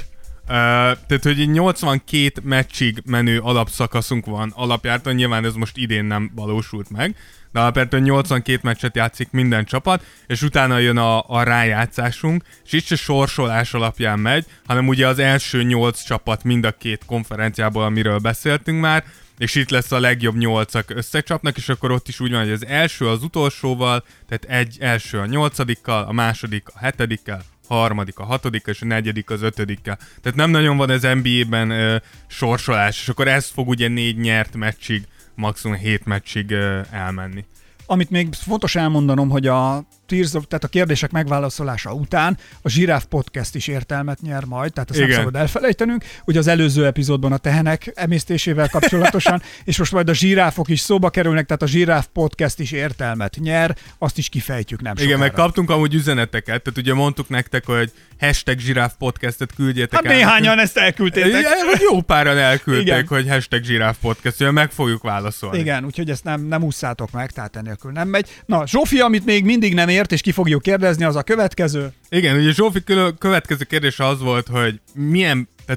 Tehát, hogy 82 meccsig menő alapszakaszunk van alapjártan, nyilván ez most idén nem valósult meg, de alapjártan 82 meccset játszik minden csapat, és utána jön a rájátszásunk, és itt se sorsolás alapján megy, hanem ugye az első 8 csapat mind a két konferenciából, amiről beszéltünk már, és itt lesz a legjobb 8-ak összecsapnak, és akkor ott is úgy van, hogy az első az utolsóval, tehát egy első a 8-dikkal, a második a 7-dikkel, a harmadik a 6-dikkal, és a 4-dik az 5-dikkel. Tehát nem nagyon van az NBA-ben sorsolás, és akkor ez fog ugye 4 nyert meccsig, maximum 7 meccsig elmenni. Amit még fontos elmondanom, hogy a tehát a kérdések megválaszolása után a Zsiráf Podcast is értelmet nyer majd, tehát ezt nem szabad elfelejtenünk, ugye az előző epizódban a tehenek emésztésével kapcsolatosan, és most majd a zsiráfok is szóba kerülnek, tehát a Zsiráf Podcast is értelmet nyer, azt is kifejtjük nem sokára. Igen, meg kaptunk amúgy üzeneteket, tehát ugye mondtuk nektek, hogy hashtag Zsiráf Podcastet küldjetek el. Hát néhányan ezt elküldtétek. Jó páran elküldték, igen. Hogy hashtag Zsiráf Podcast, ugye meg fogjuk válaszolni. Igen, úgyhogy ezt nem ússzátok meg, tehát ennélkül nem megy. Na, Zsófi, amit még mindig nem ér, és ki fogjuk kérdezni, az a következő. Igen, ugye Zsófi következő kérdése az volt, hogy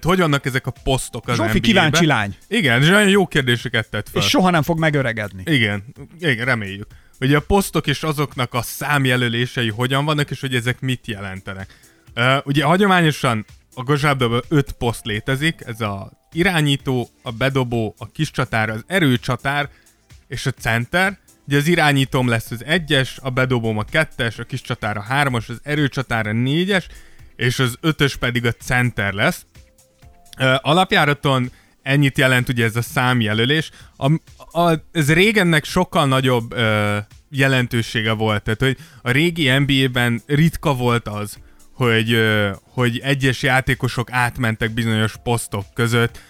hogy vannak ezek a posztok az NBA-ben. Zsófi kíváncsi lány. Igen, és nagyon jó kérdéseket tett fel. És soha nem fog megöregedni. Igen, reméljük. Ugye a posztok és azoknak a számjelölései hogyan vannak, és hogy ezek mit jelentenek. Ugye hagyományosan a gazsábdában 5 poszt létezik, ez a irányító, a bedobó, a kiscsatár, az erőcsatár és a center. Ugye az irányítóm lesz az 1-es, a bedobom a 2-es, a kis csatára 3-as, az erőcsatára 4-es, és az 5-ös pedig a center lesz. Alapjáraton ennyit jelent ugye ez a számjelölés. Ez régennek sokkal nagyobb jelentősége volt, tehát hogy a régi NBA-ben ritka volt az, hogy egyes játékosok átmentek bizonyos posztok között.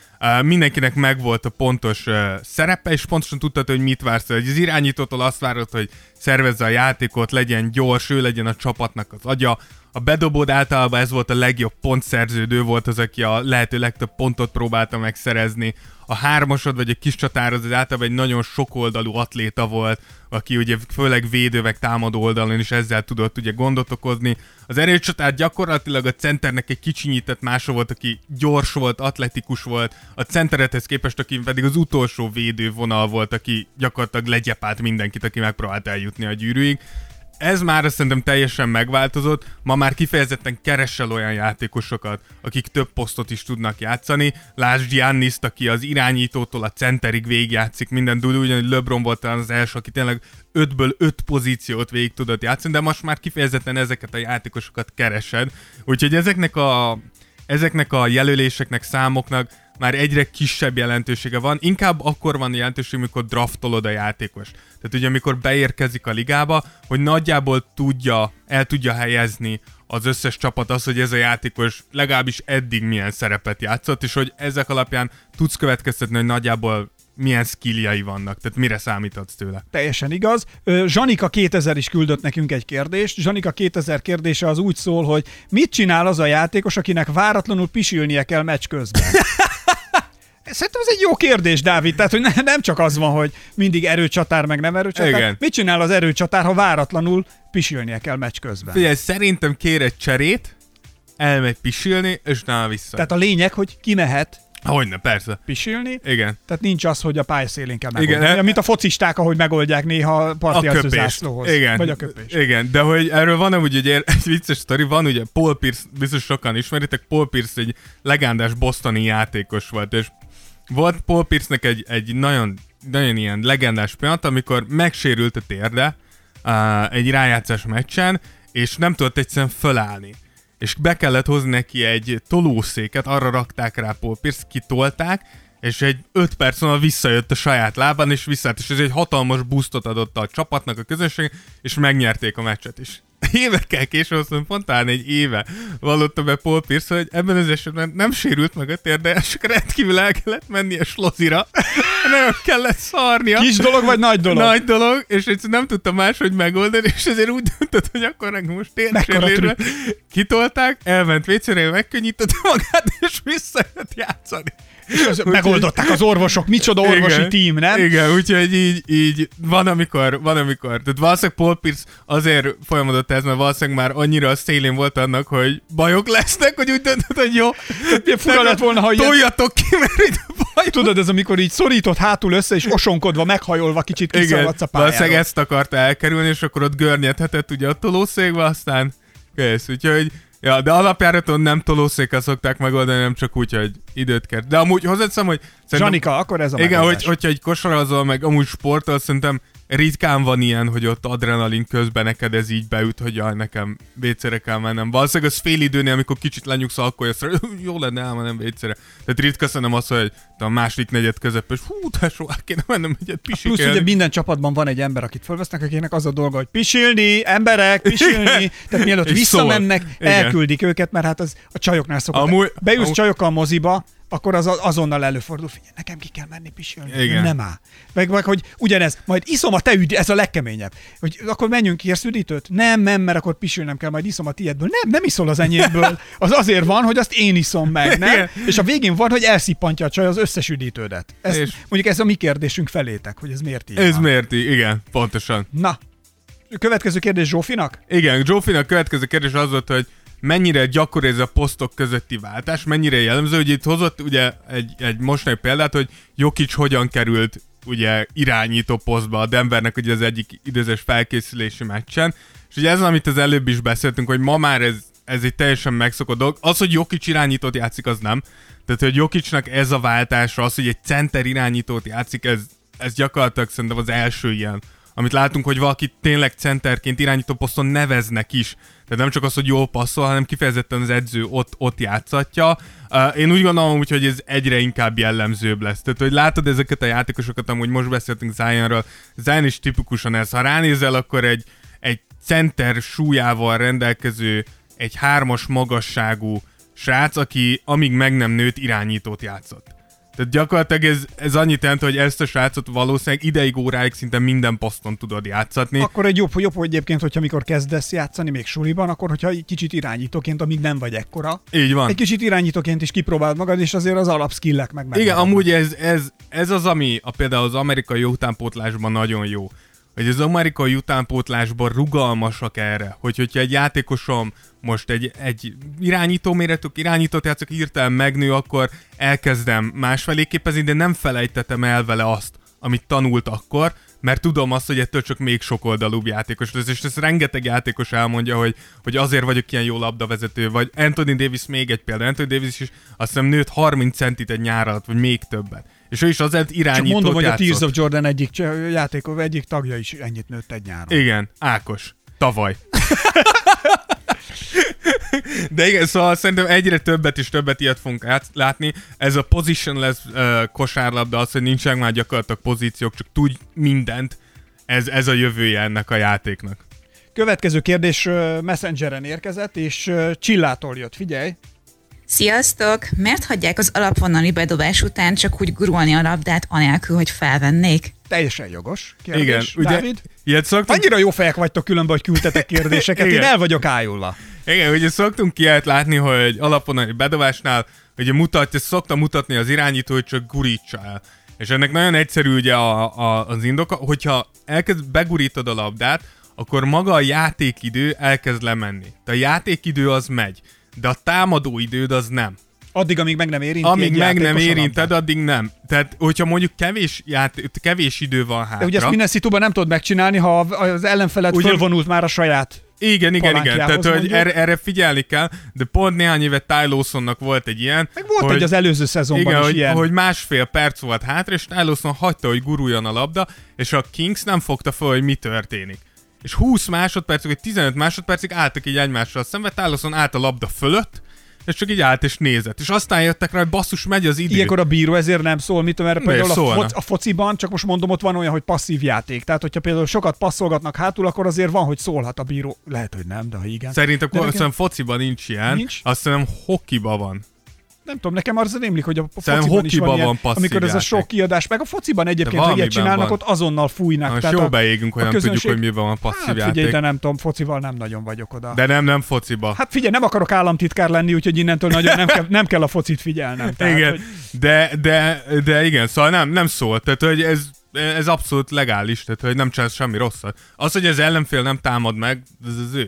Mindenkinek megvolt a pontos szerepe, és pontosan tudtad, hogy mit vársz. Hogy az irányítótól azt várod, hogy szervezze a játékot, legyen gyors, ő legyen a csapatnak az agya. A bedobód általában ez volt a legjobb pontszerződő, volt az, aki a lehető legtöbb pontot próbálta megszerezni. A 3-asod vagy a kis csatárod az általában egy nagyon sokoldalú atléta volt, aki ugye főleg védővek támadó oldalon is ezzel tudott ugye gondot okozni. Az erőcsatár gyakorlatilag a centernek egy kicsinyített mása volt, aki gyors volt, atletikus volt, a centerethez képest, aki pedig az utolsó védő vonal volt, aki gyakorlatilag legyepált mindenkit, aki megpróbált eljutni a gyűrűig. Ez már szerintem teljesen megváltozott, ma már kifejezetten keresel olyan játékosokat, akik több posztot is tudnak játszani. Lásd Giannist, aki az irányítótól a centerig végigjátszik minden dúl, ugyanúgy LeBron volt talán az első, aki tényleg 5-ből 5 pozíciót végig tudott játszani, de most már kifejezetten ezeket a játékosokat keresed. Úgyhogy ezeknek a jelöléseknek, számoknak már egyre kisebb jelentősége van, inkább akkor van jelentőség, amikor draftolod a játékos. Tehát ugye amikor beérkezik a ligába, hogy nagyjából el tudja helyezni az összes csapat az, hogy ez a játékos legalábbis eddig milyen szerepet játszott, és hogy ezek alapján tudsz következtetni, hogy nagyjából milyen skilljai vannak, tehát mire számítatsz tőle. Teljesen igaz. Zsanika 2000 is küldött nekünk egy kérdést. Zsanika 2000 kérdése az úgy szól, hogy mit csinál az a játékos, akinek váratlanul pisilnie kell meccs közben? Szerintem ez egy jó kérdés, Dávid, tehát hogy nem csak az van, hogy mindig erőcsatár, meg nem erőcsatár. Igen. Mit csinál az erőcsatár, ha váratlanul pisilnie kell meccs közben? Figyelj, szerintem kér egy cserét, elmegy pisilni, és utána vissza. Tehát a lényeg, hogy kimehet. Hogyne, persze. Pisilni. Igen. Tehát nincs az, hogy a pályaszélén kell megoldani. Igen. Mint a focisták, ahogy megoldják néha a partijelző zászlóhoz. Igen. Vagy a köpés. Igen, de hogy erről van amúgy egy vicces sztori, van ugye Paul Pierce, biztos sokan ismeritek, Paul Pierce egy legendás bostoni játékos volt, és volt Paul Pierce-nek egy nagyon, nagyon ilyen legendás pillanat, amikor megsérült a térde egy rájátszás meccsen, és nem tudott egyszerűen fölállni. És be kellett hozni neki egy tolószéket, arra rakták rá Paul Pierce, kitolták, és egy 5 perc múlva visszajött a saját lábán, és visszállt, és ez egy hatalmas boostot adott a csapatnak, a közönségnek, és megnyerték a meccset is. Évekkel később, aztán pontán egy éve vallotta be Paul Pierce, hogy ebben az esetben nem sérült meg a térde, és rendkívül el kellett mennie slozira, nem kellett szarnia. Kis dolog vagy nagy dolog? Nagy dolog, és egyszerűen nem tudta máshogy megoldani, és ezért úgy döntött, hogy akkor nekem most térsérülésben kitolták, elment vécére, megkönnyítette magát, és visszajött játszani. Megoldották az orvosok, micsoda orvosi igen, tím, nem? Igen, úgyhogy így van amikor. Tehát valószínűleg Paul Pierce azért folyamodott ez, mert valószínűleg már annyira a szélén volt annak, hogy bajok lesznek, hogy úgy döntött, hogy jó. Fura lett volna, ha ilyen... Toljatok ki, mert itt bajok. Tudod, ez amikor így szorított hátul össze, és osonkodva, meghajolva kicsit kiszalladsz a pályáról. Valószínűleg ezt akarta elkerülni, és akkor ott görnyedhetett ugye a tolószékbe, aztán kész, úgyhogy... Ja, de alapjáraton nem tolószékkel szokták megoldani, nem csak úgy, hogy időt kell. De amúgy hozzátszem, hogy... Zsanika, akkor ez a megoldás. Igen, hogyha egy kosarazol, meg amúgy sportol, szerintem ritkán van ilyen, hogy ott adrenalin közben neked ez így beüt, hogy jaj, nekem vécére kell mennem. Valószínűleg az fél időnél, amikor kicsit lenyugsz, akkor jössz, jó lenne elmennem vécére. Tehát ritka szerintem az, hogy a második negyed közepes, hú, de soha kéne mennem egyet pisilni. Plusz ugye minden csapatban van egy ember, akit fölvesznek, akinek az a dolga, hogy pisilni, emberek, pisilni. Tehát mielőtt visszamennek, elküldik őket, mert hát az a csajoknál szokott. Beülsz csajokkal moziba, akkor az azonnal előfordul, figyelj, nekem ki kell menni pisilni, nem áll. Meg hogy ugyanez, majd iszom a te üdítőt, ez a legkeményebb. Hogy akkor menjünk ki, érsz üdítőt? Nem, mert akkor pisilnem kell, majd iszom a tiédből. Nem iszol az enyémből. Az azért van, hogy azt én iszom meg, nem? Igen. És a végén van, hogy elszippantja a csaj az összes üdítődet. Ezt, mondjuk ez a mi kérdésünk felétek, hogy ez miért így ez van. Miért így, igen, pontosan. Na, következő kérdés Zsófinak? Igen, Zsófinak következő kérdés az volt, hogy mennyire gyakori ez a posztok közötti váltás, mennyire jellemző, hogy itt hozott ugye egy mostani példát, hogy Jokic hogyan került ugye irányító posztba a Denvernek ugye az egyik időzős felkészülési meccsen, és ugye ez az, amit az előbb is beszéltünk, hogy ma már ez egy teljesen megszokott dolog. Az, hogy Jokic irányítót játszik, az nem. Tehát, hogy Jokicnak ez a váltása, az, hogy egy center irányítót játszik, ez gyakorlatilag szerintem az első ilyen, amit látunk, hogy valaki tényleg centerként irányító poszton neveznek is. Tehát nem csak az, hogy jól passzol, hanem kifejezetten az edző ott játszatja. Én úgy gondolom, hogy ez egyre inkább jellemzőbb lesz. Tehát, hogy látod ezeket a játékosokat, amúgy most beszéltünk Zionról, Zion is tipikusan ez. Ha ránézel, akkor egy center súlyával rendelkező, egy 3-as magasságú srác, aki amíg meg nem nőtt, irányítót játszott. Tehát gyakorlatilag ez annyit jelent, hogy ezt a srácot valószínűleg ideig, óráig szinte minden poszton tudod játszatni. Akkor egy jobb egyébként, hogyha mikor kezdesz játszani még suliban, akkor hogyha egy kicsit irányítóként, amíg nem vagy ekkora. Így van. Egy kicsit irányítóként is kipróbáld magad, és azért az alapszkillek meg. Igen, amúgy ez az, ami például az amerikai utánpótlásban nagyon jó. Hogy az amerikai utánpótlásban rugalmasak erre, hogyha egy játékosom most egy irányító méretű irányítót játszok, hirtelen megnő, akkor elkezdem másfelé képezni, de nem felejtetem el vele azt, amit tanult akkor, mert tudom azt, hogy ettől csak még sokoldalúbb játékos lesz, és ezt rengeteg játékos elmondja, hogy azért vagyok ilyen jó labdavezető, vagy Anthony Davis még egy példa, Anthony Davis is azt hiszem nőtt 30 centit egy nyár alatt, vagy még többet. És ő is azért irányítót játszott. Csak mondom, hogy a Tears of Jordan egyik tagja is ennyit nőtt egy nyáron. Igen, Ákos. Tavaly. De igen, szóval szerintem egyre többet és többet ilyet fogunk látni. Ez a positionless kosárlabda, az, hogy nincsenek már gyakorlatilag pozíciók, csak tudj mindent. Ez a jövője ennek a játéknak. Következő kérdés Messengeren érkezett, és Csillától jött, figyelj! Sziasztok! Miért hagyják az alapvonali bedobás után csak úgy gurulni a labdát, anélkül, hogy felvennék? Teljesen jogos kérdés. Igen, ugye, Dávid? Ilyet szoktunk... Annyira jó fejek vagytok különben, hogy küldtetek kérdéseket, én el vagyok ájulva. Igen, ugye szoktunk ilyet látni, hogy alapvonali bedobásnál ugye szokta mutatni az irányító, hogy csak gurítsa el. És ennek nagyon egyszerű ugye az indoka, hogyha begurítod a labdát, akkor maga a játékidő elkezd lemenni. Tehát a játékidő az megy. de a támadó időd az nem. Addig, amíg meg nem érinted. Amíg meg nem érinted, addig nem. Tehát, hogyha mondjuk kevés idő van hátra. De ugye ezt Minnesota-ban nem tudod megcsinálni, ha az ellenfeled fölvonult már a saját. Igen. Tehát, hogy erre figyelni kell, de pont néhány éve Ty Lawsonnak volt egy ilyen. Meg volt egy az előző szezonban igen, is hogy, ilyen. Hogy másfél perc volt hátra, és Ty Lawson hagyta, hogy guruljon a labda, és a Kings nem fogta fel, hogy mi történik. És 20 másodpercig, vagy 15 másodpercig álltak így egymással szembe, Ty Lawson állt a labda fölött, és csak így állt és nézett. És aztán jöttek rá, hogy basszus, megy az idő. Ilyenkor a bíró ezért nem szól, mit tudom, erre például a fociban, csak most mondom, ott van olyan, hogy passzív játék. Tehát, hogyha például sokat passzolgatnak hátul, akkor azért van, hogy szólhat a bíró. Lehet, hogy nem, de ha igen. Szerintem azt hiszem fociban nincs ilyen, nincs? Azt hiszem hokiban van. Nem tudom, nekem az rémlik, hogy a fociban is van ilyen, amikor ez a sok kiadás, meg a fociban egyébként, hogy ilyet csinálnak, van. Ott azonnal fújnak. Tehát jó beégünk, hogy nem közönség... tudjuk, hogy mi van a passzív játék. Hát figyelj, de nem tudom, focival nem nagyon vagyok oda. De nem fociba. Hát figyelj, nem akarok államtitkár lenni, úgyhogy innentől nagyon nem kell a focit figyelnem. Tehát, igen, hogy... de igen, szóval nem szól, tehát hogy ez abszolút legális, tehát hogy nem csinálsz semmi rosszat. Az, hogy az ellenfél nem támad meg,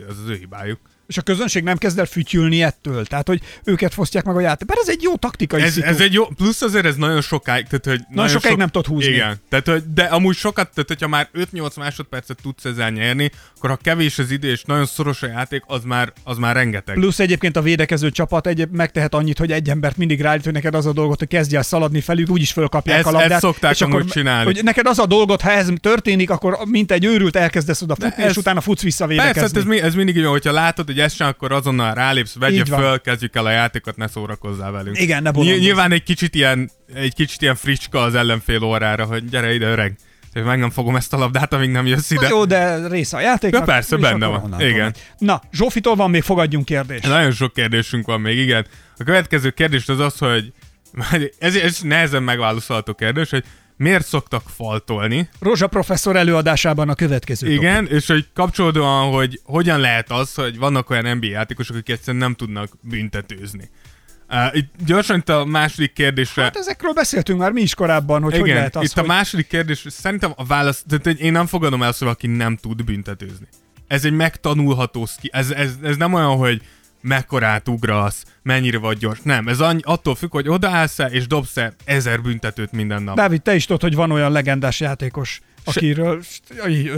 az ő hibájuk. És a közönség nem kezd el fütyülni ettől, tehát hogy őket fosztják meg a játék. Bár ez egy jó taktikai szitu. Ez egy jó, plusz azért ez nagyon sokáig, tehát hogy nagyon sokáig nem tud húzni. Igen, tehát hogy, de amúgy sokat, tehát hogyha már 5-8 másodpercet tudsz ezzel nyerni, akkor ha kevés az idő és nagyon szoros a játék, az már rengeteg. Plusz egyébként a védekező csapat megtehet annyit, hogy egy embert mindig ráállít, hogy neked az a dolgot, hogy kezdj el szaladni felük, úgyis fölkapják a labdát. Ezt szokták amúgy csinálni. Hogy neked az a dolgot, ha ez történik, akkor mint egy őrült elkezdesz oda futni, és utána futsz vissza védekezni. Persze, ez mindig jó, hogyha látod, hogy ezt sem, akkor azonnal rálépsz, vegye föl, kezdjük el a játékot, ne szórakozzál velünk. Igen, ne bolondozz. Nyilván egy kicsit ilyen fricska az ellenfél órára, hogy gyere ide, öreg. Tehát meg nem fogom ezt a labdát, amíg nem jössz ide. Na jó, de része a játéknak. De persze, benne van. Igen. Na, Zsófitól van még, fogadjunk kérdést. Nagyon sok kérdésünk van még, igen. A következő kérdés az, hogy ez nehezen megválaszolható kérdés, hogy miért szoktak faltolni? Rózsa professzor előadásában a következő. Igen, topik. És hogy kapcsolódóan, hogy hogyan lehet az, hogy vannak olyan NBA játékosok, akik egyszerűen nem tudnak büntetőzni. Itt gyorsan itt a második kérdésre... Hát ezekről beszéltünk már mi is korábban, hogy igen, hogy lehet az, itt a második kérdés, szerintem a válasz... Tehát én nem fogadom el, hogy aki nem tud büntetőzni. Ez egy megtanulható skill. Ez nem olyan, hogy mekkorát ugrasz, mennyire vagy gyors. Nem, ez attól függ, hogy odaállsz-e és dobsz-e 1000 büntetőt minden nap. Dávid, te is tudod, hogy van olyan legendás játékos, akiről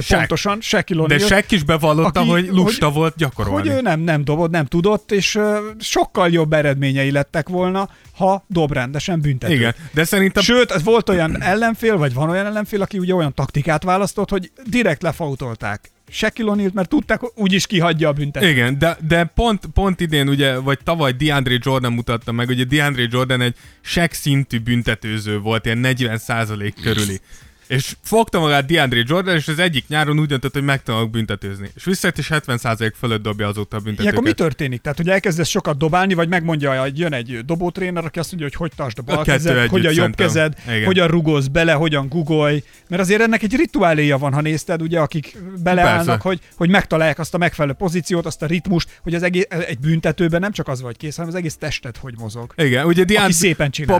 pontosan Shaquille O'Neal. De Shaq is bevallotta, hogy lusta volt gyakorolni. Hogy ő nem dobott, nem tudott, és sokkal jobb eredményei lettek volna, ha dob rendesen büntetőt. Igen, de szerintem... Sőt, ez volt olyan ellenfél, vagy van olyan ellenfél, aki ugye olyan taktikát választott, hogy direkt lefautolták Shaquille O'Nealt, mert tudták, úgyis kihagyja a büntetőt. Igen, de pont idén, ugye, vagy tavaly DeAndré Jordan mutatta meg, ugye DeAndré Jordan egy Shaq szintű büntetőző volt, ilyen 40% körüli. És fogta magát DeAndré Jordan, és az egyik nyáron úgy döntött, hogy megtanulok büntetőzni. És visszajött, és 70% fölött dobja azóta a büntetőket. Ilyenkor mi történik? Tehát, hogy elkezdesz sokat dobálni, vagy megmondja, hogy jön egy dobótréner, aki azt mondja, hogy tartsd a bal kezed, hogy a jobb kezed, igen. Hogyan rugolsz bele, hogyan gugolj. Mert azért ennek egy rituáléja van, ha nézted, ugye, akik beleállnak, hogy megtalálják azt a megfelelő pozíciót, azt a ritmust, hogy az egész, egy büntetőben nem csak az vagy kész, hanem az egész tested hogy mozog. Igen, ugye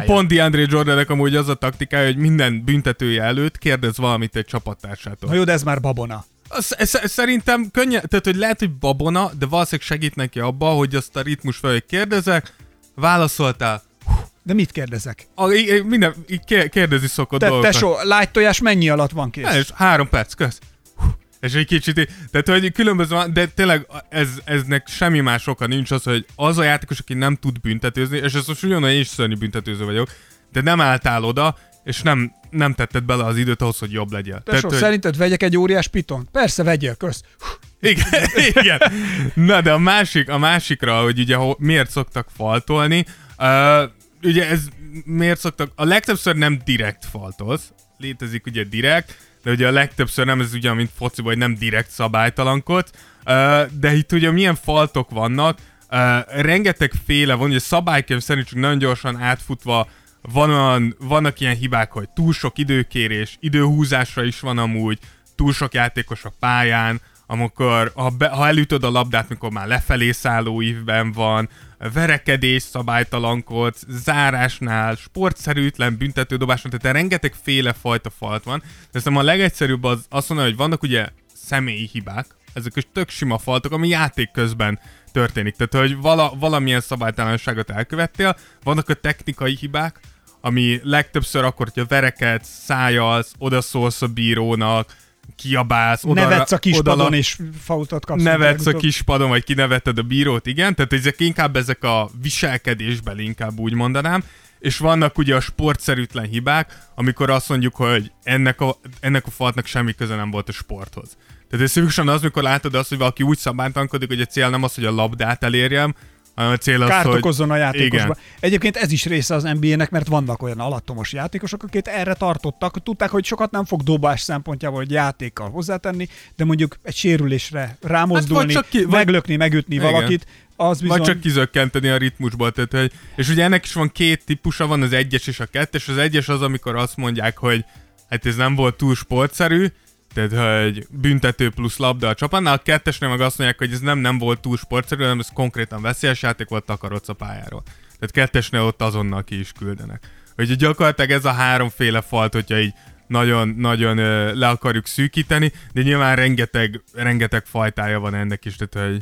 pont DeAndré Jordannek amúgy az a taktikája, hogy minden büntetője előtt kérdez valamit egy csapattársától. Na jó, de ez már babona. Szerintem könnyen, tehát hogy lehet, hogy babona, de valószínűleg segít neki abba, hogy azt a ritmus felé kérdezek, válaszoltál. De mit kérdezek? Minden, kérdezi szokott dolgokat. Tesó, lágytojás mennyi alatt van kész? És 3 perc, kösz. És egy kicsit, tehát hogy különböző van, de tényleg eznek semmi más oka nincs az, hogy az a játékos, aki nem tud büntetőzni, és ez most ugyanolyan én is szörnyű büntetőző vagyok, de nem álltál oda, és nem tetted bele az időt ahhoz, hogy jobb legyél. Tesó, szerinted vegyek egy óriás pitont? Persze, vegyél, kösz. Igen. Na, de a másikra, hogy ugye miért szoktak faltolni, ugye ez miért szoktak, a legtöbbször nem direkt faltolsz, létezik ugye direkt, de ugye a legtöbbször nem, ez ugyan, mint fociban, hogy nem direkt szabálytalankodsz, de itt ugye milyen faltok vannak, rengeteg féle van, ugye szabálykönyv szerint csak nagyon gyorsan átfutva vannak ilyen hibák, hogy túl sok időkérés, időhúzásra is van amúgy, túl sok játékos a pályán, amikor ha elütöd a labdát, mikor már lefelé szálló ívben van, verekedés, szabálytalankodsz, zárásnál, sportszerűtlen büntetődobásnál, tehát rengeteg féle fajta falt van. De aztán a legegyszerűbb az azt mondani, hogy vannak ugye személyi hibák, ezek is tök sima faltok, ami játék közben történik. Tehát, hogy valamilyen szabálytalanságot elkövettél, vannak a technikai hibák, ami legtöbbször akkor, hogyha verekedsz, szájalsz, odaszólsz a bírónak, kiabálsz, nevetsz a kispadon és faultot kapsz. Nevetsz a kispadon, vagy kinevetted a bírót, igen. Tehát ezek inkább ezek a viselkedésben, inkább úgy mondanám. És vannak ugye a sportszerűtlen hibák, amikor azt mondjuk, hogy ennek a faltnak semmi köze nem volt a sporthoz. Tehát ez szívesen az, mikor látod azt, hogy valaki úgy szabálytankodik, hogy a cél nem az, hogy a labdát elérjem, hanem a cél az, hogy okozzon a játékosba. Egyébként ez is része az NBA-nek, mert vannak olyan alattomos játékosok, akik erre tartottak, tudták, hogy sokat nem fog dobás szempontjából, hogy játékkal hozzátenni, de mondjuk egy sérülésre rámozdulni, hát meglökni, megütni igen. valakit, az bizony... Vagy csak kizökkenteni a ritmusból. Tehát, hogy... És ugye ennek is van két típusa, van az egyes és a kettes. Az egyes az, amikor azt mondják, hogy hát ez nem volt túl sportszerű, tehát, hogy büntető plusz labda a csapatnál, a kettesnél meg azt mondják, hogy ez nem volt túl sportszerű, hanem ez konkrétan veszélyes játék volt, takarodsz a pályáról. Tehát kettesnél ott azonnal ki is küldenek. Úgyhogy gyakorlatilag ez a háromféle falt, hogyha így nagyon-nagyon le akarjuk szűkíteni, de nyilván rengeteg fajtája van ennek is, tehát, hogy...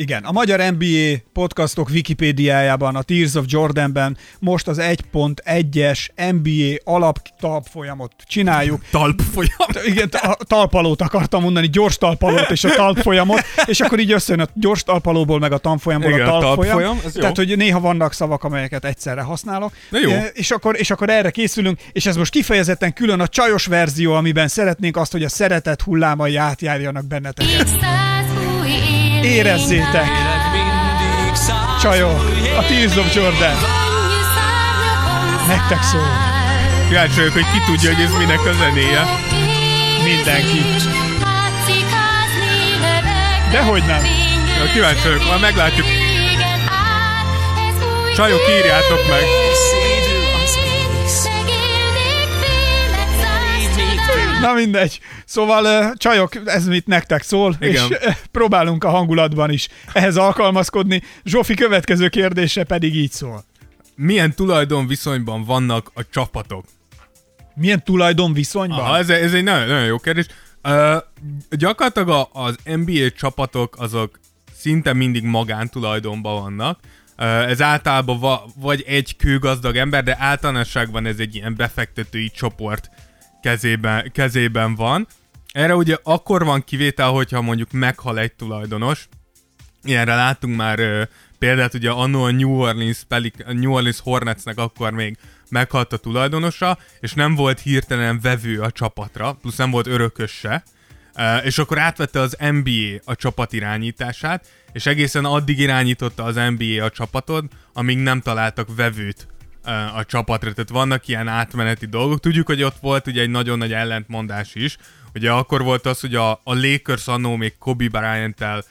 Igen, a magyar NBA podcastok Wikipédiájában, a Tears of Jordanben most az 1.1-es NBA alaptalpfolyamot csináljuk. Talpfolyam? Igen, talpalót akartam mondani, gyors talpalót és a talpfolyamot, és akkor így összejön a gyors talpalóból meg a tanfolyamból. Igen, a talpfolyam. Tehát, hogy néha vannak szavak, amelyeket egyszerre használok. Jó. És akkor erre készülünk, és ez most kifejezetten külön a csajos verzió, amiben szeretnénk azt, hogy a szeretet hullámai átjárjanak benneteket. Érezzétek! Csajó, a Tears of Jordan! Nektek szól! Kíváncsi vagyok, hogy ki tudja, hogy ez minek a zenéje. Mindenki. Dehogy nem. Ja, kíváncsi vagyok, már meglátjuk. Csajok, írjátok meg! Na mindegy. Szóval csajok, ez mit nektek szól, igen. És próbálunk a hangulatban is ehhez alkalmazkodni. Zsófi következő kérdése pedig így szól. Milyen tulajdonviszonyban vannak a csapatok? Milyen tulajdonviszonyban? Aha, ez egy nagyon, nagyon jó kérdés. Gyakorlatilag az NBA csapatok azok szinte mindig magántulajdonban vannak. Ez általában vagy egy kőgazdag ember, de általánosságban ez egy ilyen befektetői csoport kezében van. Erre ugye akkor van kivétel, hogyha mondjuk meghal egy tulajdonos. Ilyenre láttunk már példát, ugye anno a New Orleans Hornetsnek akkor még meghalt a tulajdonosa, és nem volt hirtelen vevő a csapatra, plusz nem volt örökös se. És akkor átvette az NBA a csapat irányítását, és egészen addig irányította az NBA a csapatot, amíg nem találtak vevőt a csapatra, tehát vannak ilyen átmeneti dolgok. Tudjuk, hogy ott volt ugye egy nagyon nagy ellentmondás is. Ugye akkor volt az, hogy a Lakers annó még Kobe Bryant-tel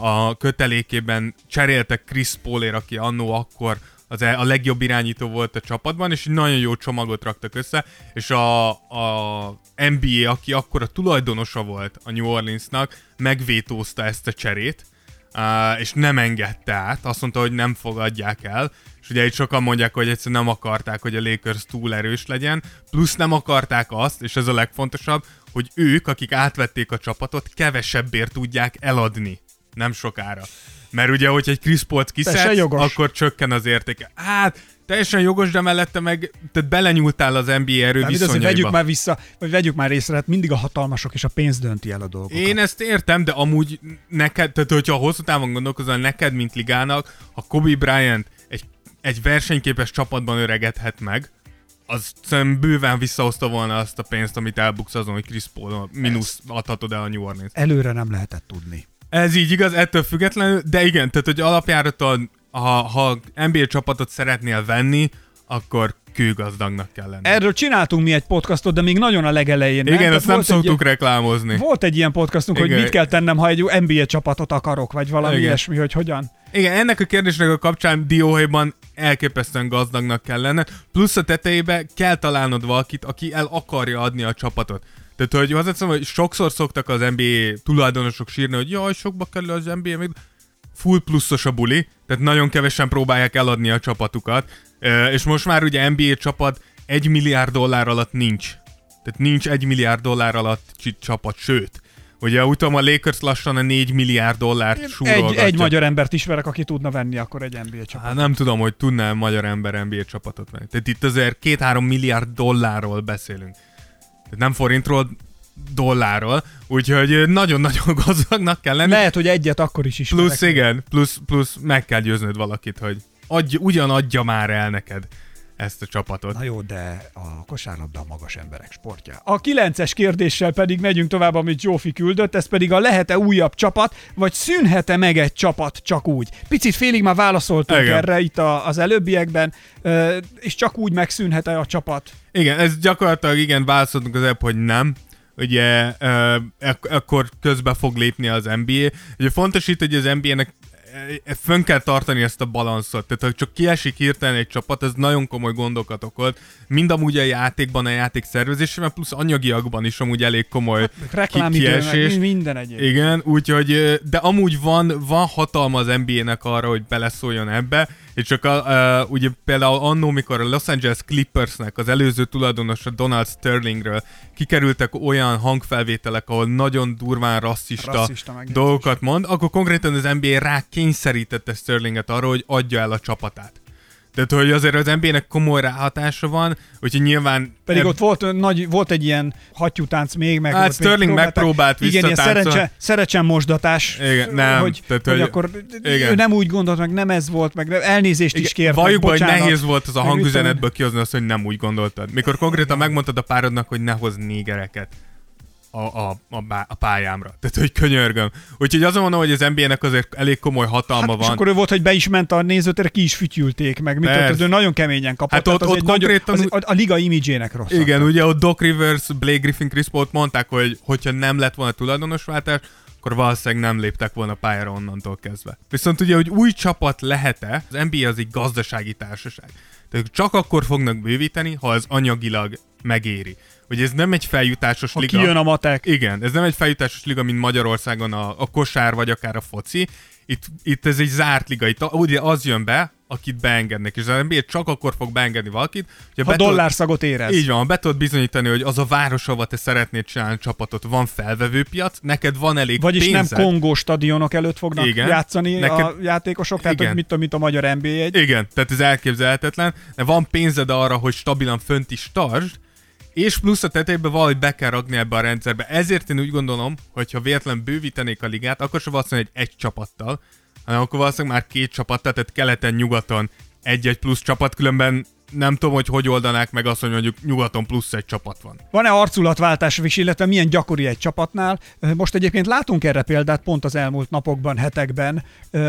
a kötelékében cseréltek Chris Paulért, aki annó akkor a legjobb irányító volt a csapatban, és nagyon jó csomagot raktak össze, és a NBA, aki akkor a tulajdonosa volt a New Orleansnak, megvétózta ezt a cserét, és nem engedte át, azt mondta, hogy nem fogadják el, és ugye itt sokan mondják, hogy egyszerűen nem akarták, hogy a Lakers túl erős legyen, plusz nem akarták azt, és ez a legfontosabb, hogy ők, akik átvették a csapatot, kevesebbért tudják eladni. Nem sokára. Mert ugye, hogyha egy Chris Paul-t kiszedsz, akkor csökken az értéke. Hát, teljesen jogos, de mellette meg tehát belenyúltál az NBA erőviszonyaiba. Azért vegyük már vissza, vagy vegyük már észre, hát mindig a hatalmasok és a pénz dönti el a dolgokat. Én ezt értem, de amúgy neked, tehát hogyha hosszú távon gondolkozol, neked, mint ligának, a Kobe Bryant egy versenyképes csapatban öregedhet meg, az szerintem bőven visszahozta volna azt a pénzt, amit elbuksz azon, hogy Chris Paul mínusz adhatod el a New Orleans. Előre nem lehetett tudni. Ez így igaz, ettől függetlenül, de igen, tehát hogy alapjáraton, ha NBA csapatot szeretnél venni, akkor kőgazdagnak kell lenni. Erről csináltunk mi egy podcastot, de még nagyon a legelején. Igen, ezt nem szoktuk reklámozni. Volt egy ilyen podcastunk, igen. Hogy mit kell tennem, ha egy NBA csapatot akarok, vagy valami igen. Ilyesmi, hogy hogyan. Igen, ennek a kérdésnek a kapcsán dióhéjban elképesztően gazdagnak kell lenned, plusz a tetejébe kell találnod valakit, aki el akarja adni a csapatot. Tehát, hogy azt hiszem, hogy sokszor szoktak az NBA tulajdonosok sírni, hogy jaj, sokba kerül az NBA, még full pluszos a buli, tehát nagyon kevesen próbálják eladni a csapatukat, és most már ugye NBA csapat $1 milliárd alatt nincs. Tehát nincs $1 milliárd alatt csapat, sőt, Ugye utána a Lakers lassan a $4 milliárd súrolgatja. Egy magyar embert ismerek, aki tudna venni akkor egy NBA csapatot. Hát nem tudom, hogy tudná magyar ember NBA csapatot venni. Tehát itt azért $2-3 milliárd beszélünk. Tehát nem forintról, dollárról, úgyhogy nagyon-nagyon gazdagnak kell lenni. Lehet, hogy egyet akkor is ismerek. Plusz igen, plusz meg kell győznöd valakit, hogy adja már el neked ezt a csapatot. Na jó, de a kosárlabda a magas emberek sportja. A 9-es kérdéssel pedig megyünk tovább, amit Zsófi küldött, ez pedig a lehet-e újabb csapat, vagy szűnhet-e meg egy csapat csak úgy? Picit félig már válaszoltunk erre itt az előbbiekben, és csak úgy megszűnhet-e a csapat? Igen, ez gyakorlatilag válaszoltunk az ebb, hogy nem. Ugye akkor közbe fog lépni az NBA. Ugye fontos itt, hogy az NBA-nek fönn kell tartani ezt a balanszot, tehát ha csak kiesik hirtelen egy csapat, ez nagyon komoly gondokat okoz, mind amúgy a játékban, a játék szervezésében, plusz anyagiakban is amúgy elég komoly kiesés. Minden egyéb. Igen, úgyhogy, de amúgy van hatalma az NBA-nek arra, hogy beleszóljon ebbe, és csak ugye például annó, mikor a Los Angeles Clippersnek az előző tulajdonosa Donald Sterlingről kikerültek olyan hangfelvételek, ahol nagyon durván rasszista dolgokat mond, akkor konkrétan az NBA rá kényszerítette Sterlinget arra, hogy adja el a csapatát. Tehát, hogy azért az NBA-nek komoly ráhatása van, úgyhogy nyilván... Pedig ott volt egy ilyen hattyútánc még, meg... Hát Sterling megpróbált visszatáncolni. Igen, ilyen szerecsenmosdatás. Igen, nem. Hogy akkor igen. Ő nem úgy gondolt, meg nem ez volt, meg elnézést igen, is kért. Valljuk, hogy nehéz volt az a hangüzenetből kihozni azt, hogy nem úgy gondoltad. Mikor konkrétan megmondtad a párodnak, hogy ne hozz négereket a pályámra. Tehát, hogy könyörgöm. Úgyhogy azon mondom, hogy az NBA-nek azért elég komoly hatalma van. És akkor ő volt, hogy be is ment a nézőtérre, ki is fütyülték meg. Mit ott, ő nagyon keményen kapott. Hát ott konkrétan... a liga imidzsének rosszabb. Igen, ugye ott Doc Rivers, Blake Griffin, Chris Paul mondták, hogy hogyha nem lett volna tulajdonosváltás, akkor valószínűleg nem léptek volna pályára onnantól kezdve. Viszont ugye, hogy új csapat lehet-e, az NBA az egy gazdasági társaság. Tehát csak akkor fognak bővíteni, ha az anyagilag megéri. Hogy ez nem egy feljutásos liga. Kijön a matek. Igen, ez nem egy feljutásos liga, mint Magyarországon a kosár, vagy akár a foci. Itt ez egy zárt liga. Itt ugye az jön be, akit beengednek. És az NBA csak akkor fog beengedni valakit, hogy ha dollárszagot érez. Így van, ha be tudod bizonyítani, hogy az a város, ahol te szeretnéd csinálni csapatot, van felvevőpiac, neked van elég vagyis pénzed. Vagyis nem Kongó stadionok előtt fognak igen, játszani neked... a játékosok, tehát igen. Hogy mit a magyar NBA egy. Igen, tehát ez elképzelhetetlen. De van pénzed arra, hogy stabilan fönt is tartsd, és plusz a tetejébe valahogy be kell ragni ebbe a rendszerbe. Ezért én úgy gondolom, hogy ha véletlen bővítenék a ligát, akkor sem valószínűleg egy csapattal, hanem akkor valószínűleg már két csapattal, tehát keleten-nyugaton egy-egy plusz csapat, különben nem tudom, hogy oldanák meg azt, hogy mondjuk nyugaton plusz egy csapat van. Van-e arculatváltás, illetve milyen gyakori egy csapatnál? Most egyébként látunk erre példát pont az elmúlt napokban, hetekben,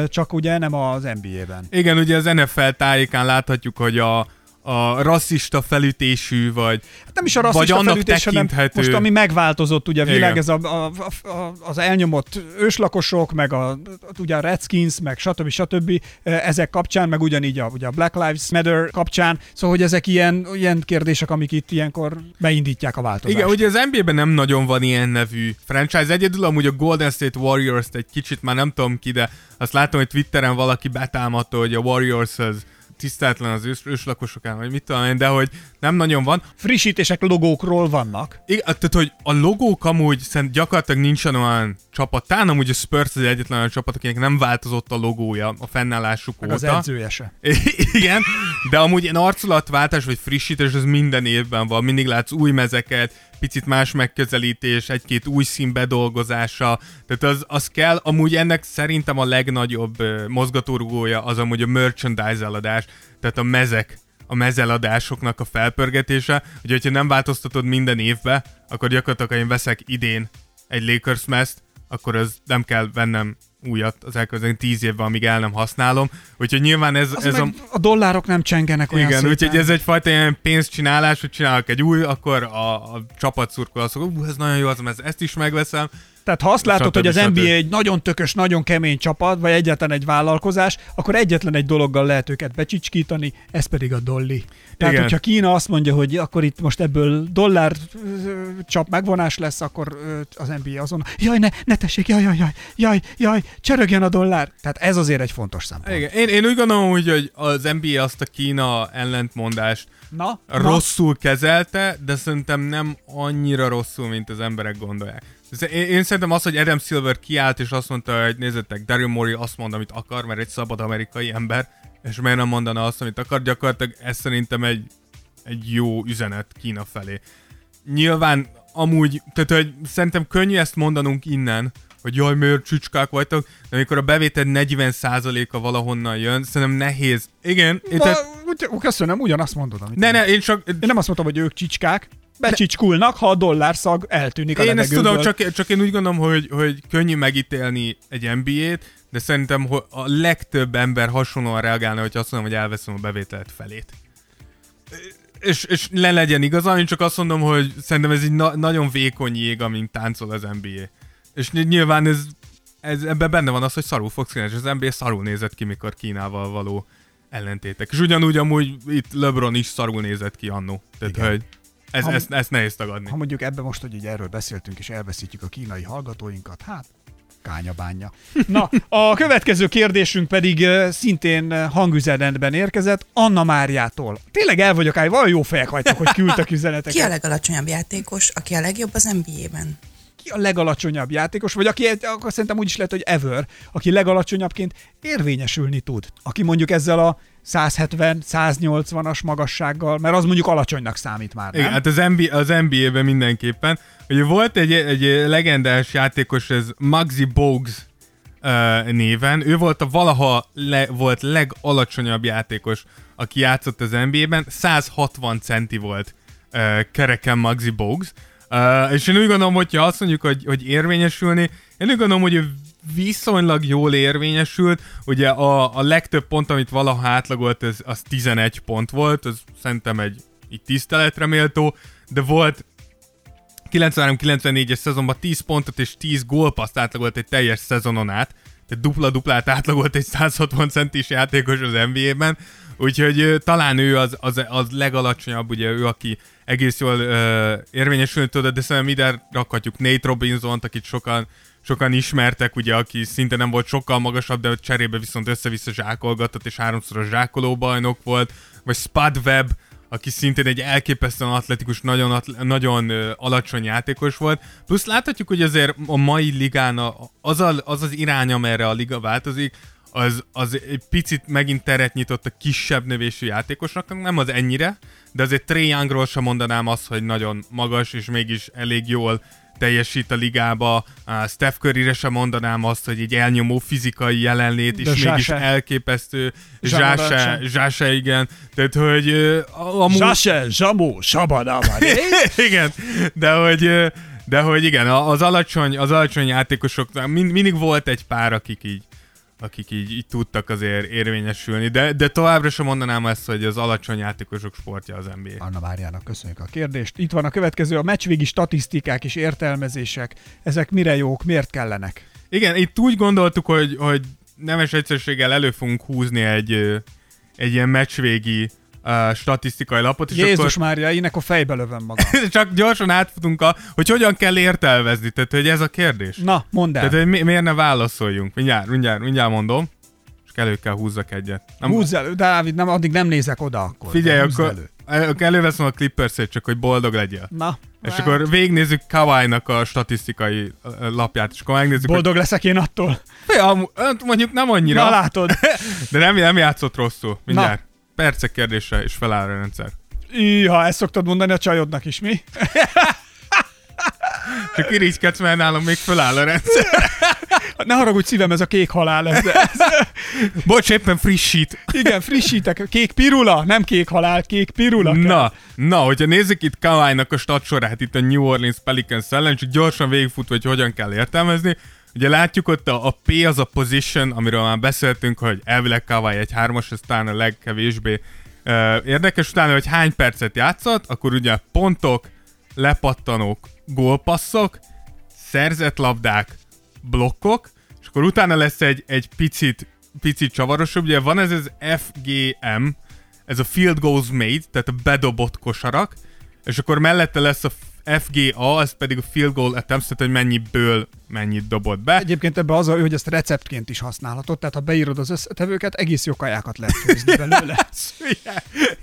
csak ugye nem az NBA-ben. Igen, ugye az NFL tájékán láthatjuk, hogy a rasszista felütésű, vagy hát nem is a rasszista felütés, hanem most ami megváltozott, ugye a világ, ez az elnyomott őslakosok, meg ugye a Redskins, meg stb. Ezek kapcsán, meg ugyanígy ugye a Black Lives Matter kapcsán, szóval hogy ezek ilyen kérdések, amik itt ilyenkor beindítják a változást. Igen, ugye az NBA-ben nem nagyon van ilyen nevű franchise, egyedül amúgy a Golden State Warriors-t egy kicsit már nem tudom ki, de azt látom, hogy Twitteren valaki betámadta, hogy a Warriors-hez tisztátlan az őslakosokán, vagy mit tudom én, de hogy nem nagyon van. Frissítések logókról vannak. Igen, tehát, hogy a logók amúgy szerintem gyakorlatilag nincsen olyan csapat. Tán amúgy a Spurs az egyetlen olyan csapat, akinek nem változott a logója a fennállásuk meg óta. Az edzője se. Igen, de amúgy ilyen arculatváltás vagy frissítés az minden évben van. Mindig látsz új mezeket, picit más megközelítés, egy-két új szín bedolgozása. Tehát az kell, amúgy ennek szerintem a legnagyobb mozgatórugója az amúgy a merchandise eladás, tehát a mezeladásoknak a felpörgetése, hogyha nem változtatod minden évbe, akkor gyakorlatilag én veszek idén egy Lakers mezt, akkor ez nem kell vennem újat az elkövetkező 10 évben, amíg el nem használom. Úgyhogy nyilván a dollárok nem csengenek olyan igen, szépen. Úgyhogy ez egyfajta ilyen pénzcsinálás, hogy csinálok egy új, akkor a csapat szurkol azt, hogy ez nagyon jó, ezt is megveszem. Tehát ha azt látod, hogy az NBA egy nagyon tökös, nagyon kemény csapat, vagy egyáltalán egy vállalkozás, akkor egyetlen egy dologgal lehet őket becsicskítani, ez pedig a dolli. Tehát, igen. Hogyha Kína azt mondja, hogy akkor itt most ebből dollár csap megvonás lesz, akkor az NBA azon, jaj, ne tessék, jaj, csörögjön a dollár. Tehát ez azért egy fontos szempont. Igen. Én úgy gondolom, hogy az NBA azt a Kína ellentmondást rosszul kezelte, de szerintem nem annyira rosszul, mint az emberek gondolják. Én szerintem az, hogy Adam Silver kiállt és azt mondta, hogy nézzetek, Daryl Morey azt mond, amit akar, mert egy szabad amerikai ember, és miért nem mondana azt, amit akar, gyakorlatilag ez szerintem egy jó üzenet Kína felé. Nyilván amúgy, tehát hogy szerintem könnyű ezt mondanunk innen, hogy jaj, miért csücskák vagytok, de amikor a bevétel 40%-a valahonnan jön, szerintem nehéz. Igen. Köszönöm, ugyanazt mondod, amit én nem azt mondtam, hogy ők csicskák, becsicskulnak, ha a dollárszag eltűnik a levegőből. Én ezt tudom, csak én úgy gondolom, hogy könnyű megítélni egy NBA-t, de szerintem hogy a legtöbb ember hasonlóan reagálna, hogyha azt mondom, hogy elveszem a bevételet felét. És le legyen igazán, én csak azt mondom, hogy szerintem ez egy nagyon vékony jég, amint táncol az NBA. És nyilván ebben benne van az, hogy szarul fogsz kínálni, és az NBA szarul nézett ki, mikor Kínával való ellentétek. És ugyanúgy amúgy itt LeBron is szarul nézett ki annó. Tehát, hogy ezt nehéz tagadni. Ha mondjuk ebben most, hogy erről beszéltünk, és elveszítjük a kínai hallgatóinkat, hát kányabánja. Na, a következő kérdésünk pedig szintén hangüzenetben érkezett, Anna Máriától. Tényleg el vagyok, valami jó fejek vagytok, hogy küldtek üzeneteket. Ki a legalacsonyabb játékos, aki a legjobb az NBA-ben? Ki a legalacsonyabb játékos, vagy aki, akkor szerintem úgy is lehet, hogy ever, aki legalacsonyabbként érvényesülni tud. Aki mondjuk ezzel a 170-180-as magassággal, mert az mondjuk alacsonynak számít már, nem? Igen, hát az NBA-ben mindenképpen. Ugye volt egy legendás játékos, ez Muggsy Bogues néven. Ő volt volt legalacsonyabb játékos, aki játszott az NBA-ben. 160 centi volt kereken Muggsy Bogues. És én úgy gondolom, hogyha azt mondjuk, hogy érvényesülni, én úgy gondolom, hogy viszonylag jól érvényesült. Ugye a legtöbb pont, amit valaha átlagolt, az 11 pont volt, ez szerintem egy tiszteletre méltó, de volt 93-94-es szezonban 10 pontot és 10 gólpaszt átlagolt egy teljes szezonon át, tehát dupla-duplát átlagolt egy 160 centis játékos az NBA-ben, úgyhogy talán ő az legalacsonyabb, ugye ő, aki egész jól érvényesülni tudod, de szerintem ide rakhatjuk Nate Robinsont, akit sokan ismertek, ugye, aki szinte nem volt sokkal magasabb, de cserébe viszont össze-vissza zsákolgatott, és háromszoros zsákolóbajnok volt, vagy Spud Webb, aki szintén egy elképesztően atletikus, nagyon alacsony játékos volt. Plusz láthatjuk, hogy azért a mai ligán az irány, amerre a liga változik, az egy picit megint teret nyitott a kisebb növésű játékosnak, nem az ennyire, de azért Trae Youngról sem mondanám azt, hogy nagyon magas, és mégis elég jól teljesít a ligába. Steph Curryre sem mondanám azt, hogy egy elnyomó fizikai jelenlét, de és mégis elképesztő. Zsáse, igen. Tehát, hogy... Zsáse, Zsabó, Sabadaba. Igen, de hogy igen, az alacsony játékosoknak mindig volt egy pár, akik így tudtak azért érvényesülni, de továbbra sem mondanám ezt, hogy az alacsony játékosok sportja az NBA. Anna Máriának köszönjük a kérdést. Itt van a következő, a meccsvégi statisztikák és értelmezések. Ezek mire jók, miért kellenek? Igen, itt úgy gondoltuk, hogy nemes egyszerűséggel elő fogunk húzni egy ilyen meccsvégi statisztikai lapot. És Jézus akkor... Mária, én akkor fejbe lövöm magam. Csak gyorsan átfutunk, hogy hogyan kell értelmezni, tehát hogy ez a kérdés. Na, mondd el. Tehát, hogy miért ne válaszoljunk? Mindjárt mondom. És elő kell húzzak egyet. Húzz elő, Dávid, nem, addig nem nézek oda akkor. Figyelj, akkor előveszem a Clippers-ét, csak hogy boldog legyél. Na. És akkor végignézzük Kawhi-nak a statisztikai lapját, és akkor megnézzük... Boldog leszek én attól? Ja, mondjuk nem annyira. Na, látod. De nem játszott rosszul, mindjárt. Na. Percek kérdése és feláll a rendszer. Iha, ezt szoktad mondani a csajodnak is, mi? Csak irigykedsz, mert nálam még feláll a rendszer. Ne haragudj szívem, ez a kék halál. Ez. Bocs, éppen frissít. Igen, frissítek. Kék pirula, nem kék halál, kék pirula. Na, hogyha nézzük itt Kawhi-nak a statsorát, itt a New Orleans Pelicans ellen, csak gyorsan végigfutva, hogy hogyan kell értelmezni. Ugye látjuk ott a P az a position, amiről már beszéltünk, hogy elvileg Kawhi egy 3-as, ez talán a legkevésbé érdekes. Utána, hogy hány percet játszott, akkor ugye pontok, lepattanók, gólpasszok, szerzett labdák, blokkok, és akkor utána lesz egy picit csavarosabb. Ugye van ez FGM, ez a field goals made, tehát a bedobott kosarak, és akkor mellette lesz a FGA, ez pedig a field goal attempts, tehát hogy mennyiből mennyit dobott be. Egyébként ebbe az, hogy ezt receptként is használhatod, tehát ha beírod az összetevőket, egész jó kajákat lehet főzni belőle.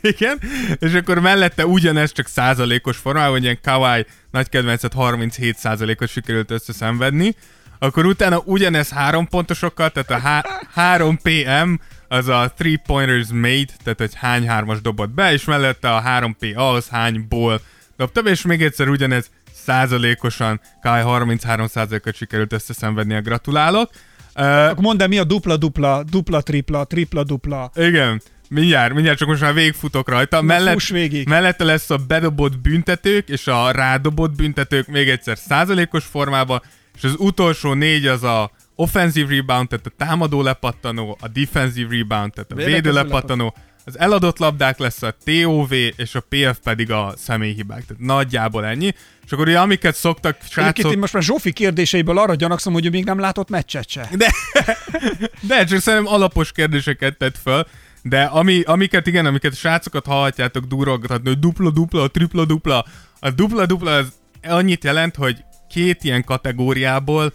Igen, és akkor mellette ugyanez csak százalékos formában, hogy ilyen Kawhi nagy kedvencet 37%-ot sikerült összeszenvedni, akkor utána ugyanez 3 pontosokkal, tehát a 3 PM az a 3-pointers made, tehát hogy hány hármas dobott be, és mellette a 3 PA az hányból dobtam, és még egyszer ugyanez százalékosan, Kawhi 33%-ot sikerült összeszenvednie, gratulálok. Akkor mondd el, mi a dupla-dupla, dupla-tripla, tripla-dupla. Igen, mindjárt, csak most már végigfutok rajta. Mellette lesz a bedobott büntetők és a rádobott büntetők még egyszer százalékos formában, és az utolsó 4 az a offensive rebound, tehát a támadó lepattanó, a defensive rebound, tehát a védő lepattanó, az eladott labdák lesz a TOV, és a PF pedig a személyhibák. Tehát nagyjából ennyi. És akkor ugye amiket szoktak srácok... Egyébként én most már Zsófi kérdéseiből arra gyanakszom, hogy ő még nem látott meccset se. De csak szerintem alapos kérdéseket tett föl. De amiket srácokat hallhatjátok durogtatni, hogy dupla-dupla, tripla-dupla. A dupla-dupla az annyit jelent, hogy 2 ilyen kategóriából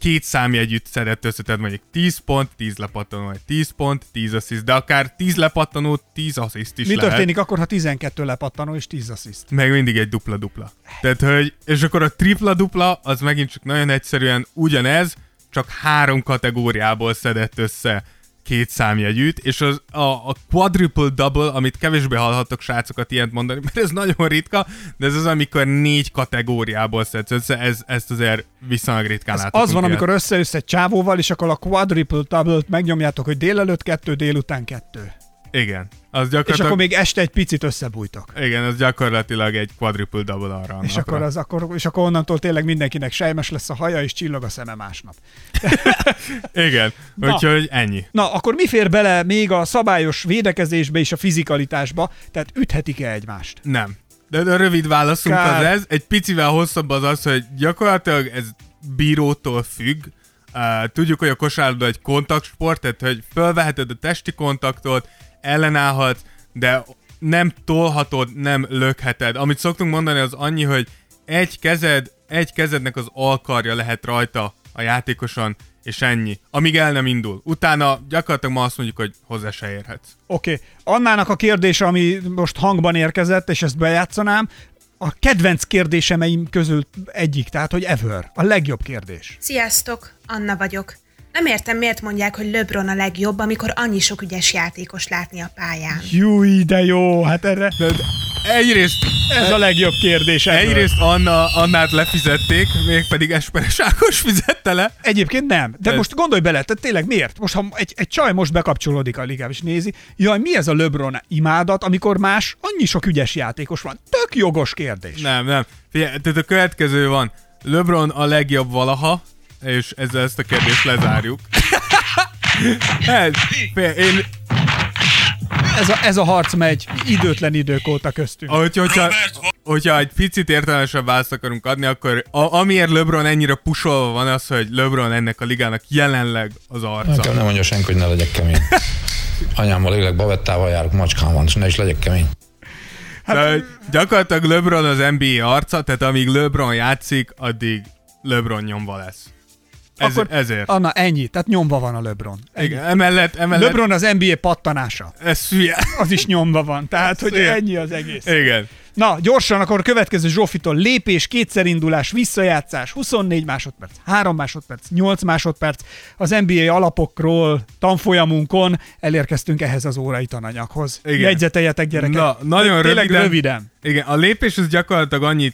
2 számjegyűt szedett össze, tehát mondjuk 10 pont, 10 lepattanó, vagy 10 pont, 10 assziszt, de akár 10 lepattanó, 10 assziszt is. Mi lehet. Mi történik akkor, ha 12 lepattanó és 10 assziszt? Meg mindig egy dupla-dupla. Tehát, hogy, és akkor a tripla-dupla, az megint csak nagyon egyszerűen ugyanez, csak 3 kategóriából szedett össze 2 számjegyűt, és az a quadruple-double, amit kevésbé hallhattok srácokat ilyet mondani, mert ez nagyon ritka, de ez az, amikor 4 kategóriából szedsz össze, ezt azért viszonylag ritkán látunk. Az van, ilyet. Amikor összejössz egy csávóval, és akkor a quadruple-double-t megnyomjátok, hogy délelőtt 2, délután 2. Igen. Az gyakorlatilag... És akkor még este egy picit összebújtok. Igen, az gyakorlatilag egy quadruple-double arra. És akkor onnantól tényleg mindenkinek sejmes lesz a haja, és csillog a szeme másnap. Igen, úgyhogy ennyi. Na, akkor mi fér bele még a szabályos védekezésbe és a fizikalitásba? Tehát üthetik-e egymást? Nem. De a rövid válaszunk az ez. Egy picivel hosszabb az, hogy gyakorlatilag ez bírótól függ. Tudjuk, hogy a kosárlabda egy kontaktsport, tehát hogy fölveheted a testi kontaktot, ellenállhatsz, de nem tolhatod, nem lökheted. Amit szoktunk mondani az annyi, hogy egy kezednek az alkarja lehet rajta a játékoson, és ennyi. Amíg el nem indul. Utána gyakorlatilag ma azt mondjuk, hogy hozzá se érhetsz. Oké. Annának a kérdése, ami most hangban érkezett, és ezt bejátszanám, a kedvenc kérdésemeim közül egyik, tehát hogy ever. A legjobb kérdés. Sziasztok, Anna vagyok. Nem értem, miért mondják, hogy LeBron a legjobb, amikor annyi sok ügyes játékos látni a pályán. Júj, de jó, hát erre... Egyrészt ez a legjobb kérdés. Ebből. Egyrészt Annát lefizették, mégpedig Esperes Ákos fizette le. Egyébként nem, de most gondolj bele, tehát tényleg miért? Most ha egy csaj most bekapcsolódik a ligába és nézi, jaj, mi ez a LeBron imádat, amikor más annyi sok ügyes játékos van? Tök jogos kérdés. Nem. Figyelj, tehát a következő van. LeBron a legjobb valaha, és ezzel ezt a kérdést lezárjuk. Ez a harc megy időtlen idők óta köztünk. Hogyha egy picit értelmesebb választ akarunk adni, akkor amiért LeBron ennyire pusolva van az, hogy LeBron ennek a ligának jelenleg az arca. Nekem nem mondja senki, hogy ne legyek kemény. Anyámmal élek, babettával járok, macskán van, ne is legyek kemény. Hát, gyakorlatilag LeBron az NBA arca, tehát amíg LeBron játszik, addig LeBron nyomva lesz. Akkor ezért. Anna, ennyi. Tehát nyomva van a LeBron. Igen, emellett. LeBron az NBA pattanása. Ez hülye. Az is nyomva van. Tehát, hogy ennyi az egész. Igen. Na, gyorsan akkor a következő Zsófitól lépés, kétszerindulás, visszajátszás, 24 másodperc, 3 másodperc, 8 másodperc. Az NBA alapokról tanfolyamunkon elérkeztünk ehhez az órai tananyaghoz. Igen. Jegyzeteljetek, gyerekek. Na, nagyon röviden. Igen, a lépés az gyakorlatilag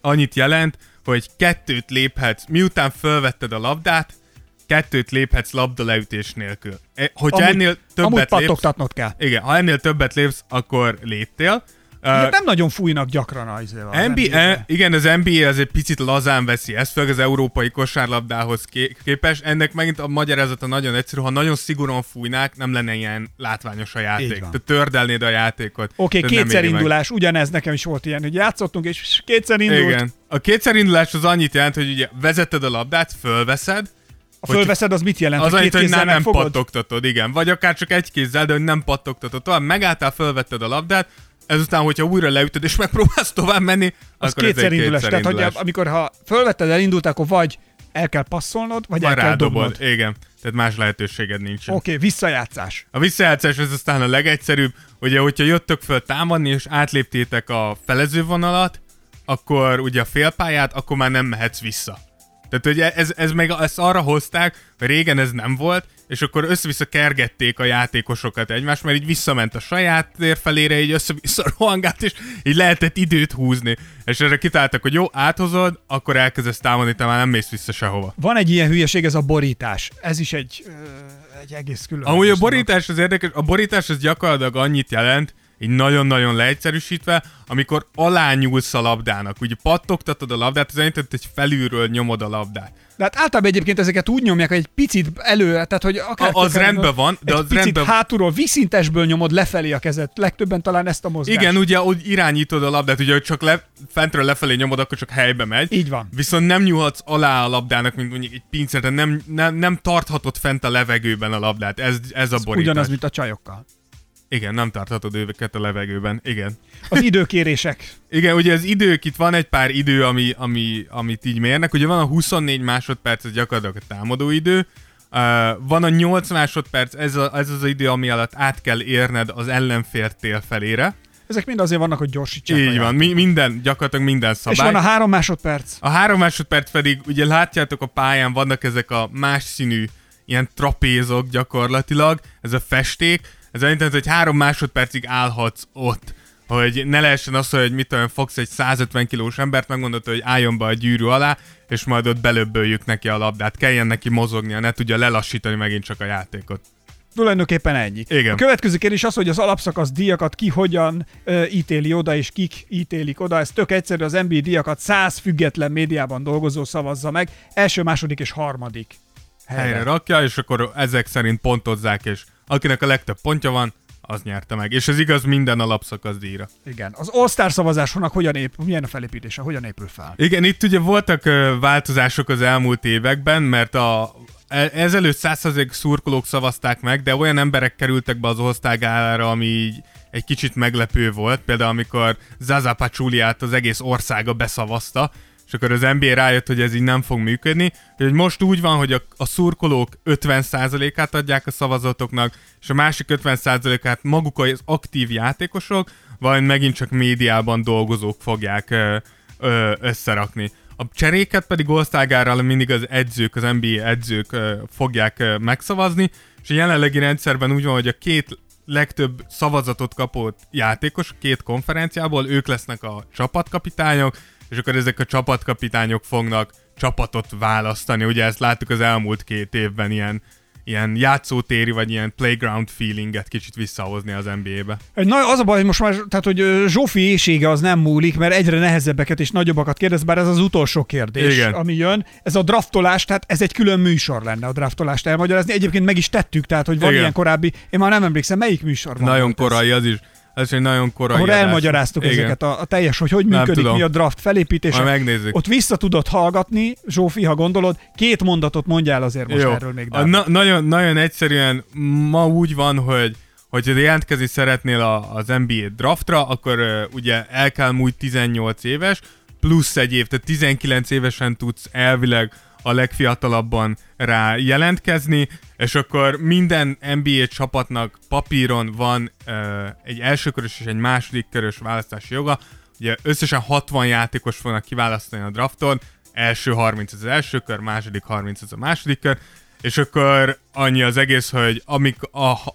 annyit jelent, hogy 2 léphetsz, miután fölvetted a labdát, 2 léphetsz labdaleütés nélkül. Amúgy pattogtatnod kell. Igen, ha ennél többet lépsz, akkor léptél. Nem nagyon fújnak gyakran azért. Igen, az NBA az egy picit lazán veszi ezt, főleg az európai kosárlabdához képest. Ennek megint a magyarázata nagyon egyszerű, ha nagyon szigorúan fújnák, nem lenne ilyen látványos a játék. Te tördelnéd a játékot. Oké, kétszerindulás, ugyanez nekem is volt ilyen, hogy játszottunk és kétszer indult. Igen. A kétszerindulás az annyit jelent, hogy ugye vezeted a labdát, fölveszed. A fölveszed az mit jelent? Az annyit, hogy nem pattogtatod, igen. Vagy akár csak egy kézzel, de hogy nem pattogtatod. Tovább megálltál, fölvetted a labdát, ezután, hogyha újra leütöd és megpróbálsz tovább menni, az akkor kétszer indulás. Tehát, hogy amikor ha fölvetted, elindult, akkor vagy el kell passzolnod, vagy el kell dobnod. Igen, tehát más lehetőséged nincs. Oké, visszajátszás. A visszajátszás az aztán a legegyszerűbb, ugye, hogyha jöttök föl támadni, és átléptétek a felező vonalat, akkor ugye a félpályát, akkor már nem mehetsz vissza. Tehát, hogy ez még ezt arra hozták, hogy régen ez nem volt, és akkor össze-vissza kergették a játékosokat egymást, mert így visszament a saját tér felére, így össze-vissza rohangált, és így lehetett időt húzni. És erre kitaláltak, hogy jó, áthozod, akkor elkezdesz támadni, te már nem mész vissza sehova. Van egy ilyen hülyeség, ez a borítás. Ez is egy egész külön. Amúgy a borítás az érdekes, a borítás az gyakorlatilag annyit jelent, így nagyon-nagyon leegyszerűsítve, amikor alányúlsz a labdának, ugye pattogtatod a labdát, az enyített, hogy felülről nyomod a labdát. De hát általában egyébként ezeket úgy nyomják, hogy egy picit előre, tehát hogy akár... Az rendben van, de az rendben... Egy picit hátulról, vízszintesből nyomod lefelé a kezed, legtöbben talán ezt a mozgást. Igen, ugye úgy irányítod a labdát, ugye, hogy csak fentről lefelé nyomod, akkor csak helybe megy. Így van. Viszont nem nyúlhatsz alá a labdának, mint mondjuk egy pincérre, nem tarthatod fent a levegőben a labdát, ez a borítás. Ugyanaz, mint a csajokkal. Igen, nem tarthatod őket a levegőben, igen. Az időkérések. Igen, ugye az idők, itt van egy pár idő, amit így mérnek. Ugye van a 24 másodperc, ez gyakorlatilag a támadó idő. Van a 8 másodperc, ez az idő, ami alatt át kell érned az ellenfél tél felére. Ezek mind azért vannak, hogy gyorsítsák. Így van, gyakorlatilag minden szabály. És van a 3 másodperc. A 3 másodperc pedig, ugye látjátok a pályán, vannak ezek a más színű ilyen trapézok gyakorlatilag, ez a festék. Ez olyan, hogy 3 másodpercig állhatsz ott, hogy ne lehessen az, hogy mit tudom, fogsz egy 150 kilós embert, megmondod, hogy álljon be a gyűrű alá, és majd ott belöbböljük neki a labdát, kelljen neki mozognia, ne tudja lelassítani megint csak a játékot. Tulajdonképpen ennyi. Igen. A következő kérdés az, hogy az alapszakasz díjakat ki hogyan ítéli oda, és kik ítélik oda. Ez tök egyszerű, az NBA díjakat 100 független médiában dolgozó szavazza meg, első, második és harmadik helyre rakja, és akkor ezek szerint pontozzák, és akinek a legtöbb pontja van, az nyerte meg. És ez igaz minden alapszakasz díjra. Igen. Az All-Star szavazásonak milyen a felépítése, hogyan épül fel? Igen, itt ugye voltak változások az elmúlt években, mert ezelőtt 100% szurkolók szavazták meg, de olyan emberek kerültek be az All-Star gálára, ami így egy kicsit meglepő volt. Például amikor Zaza Pachuliát az egész országa beszavazta, és akkor az NBA rájött, hogy ez így nem fog működni. Úgyhogy most úgy van, hogy a szurkolók 50%-át adják a szavazatoknak, és a másik 50%-át maguk az aktív játékosok, valamint megint csak médiában dolgozók fogják összerakni. A cseréket pedig osztályára mindig az edzők, az NBA edzők fogják megszavazni, és a jelenlegi rendszerben úgy van, hogy a két legtöbb szavazatot kapott játékos két konferenciából, ők lesznek a csapatkapitányok, és akkor ezek a csapatkapitányok fognak csapatot választani. Ugye ezt láttuk az elmúlt 2 évben, ilyen játszótéri vagy ilyen playground feelinget kicsit visszahozni az NBA-be. Na, az a baj, hogy most már, tehát hogy Zsófi éjsége az nem múlik, mert egyre nehezebbeket és nagyobbakat kérdez, bár ez az utolsó kérdés, igen, ami jön. Ez a draftolás, tehát ez egy külön műsor lenne, a draftolást elmagyarázni. Egyébként meg is tettük, tehát hogy van, igen, ilyen korábbi, én már nem emlékszem, melyik műsor van. Nagyon korai ez is. Ez egy nagyon korai adás. Ahol elmagyaráztuk, igen, ezeket a teljes, hogy működik, tudom, mi a draft felépítése. Majd megnézzük. Ott vissza tudod hallgatni, Zsófi, ha gondolod, 2 mondatot mondjál azért most, jó, erről még. Nagyon, nagyon egyszerűen ma úgy van, hogy jelentkezni szeretnél az NBA draftra, akkor ugye el kell múlt 18 éves, plusz egy év, tehát 19 évesen tudsz elvileg a legfiatalabban rá jelentkezni, és akkor minden NBA csapatnak papíron van egy elsőkörös és egy második körös választási joga. Ugye összesen 60 játékos fognak kiválasztani a drafton, első 30 az első kör, második 30 az a második kör, és akkor annyi az egész, hogy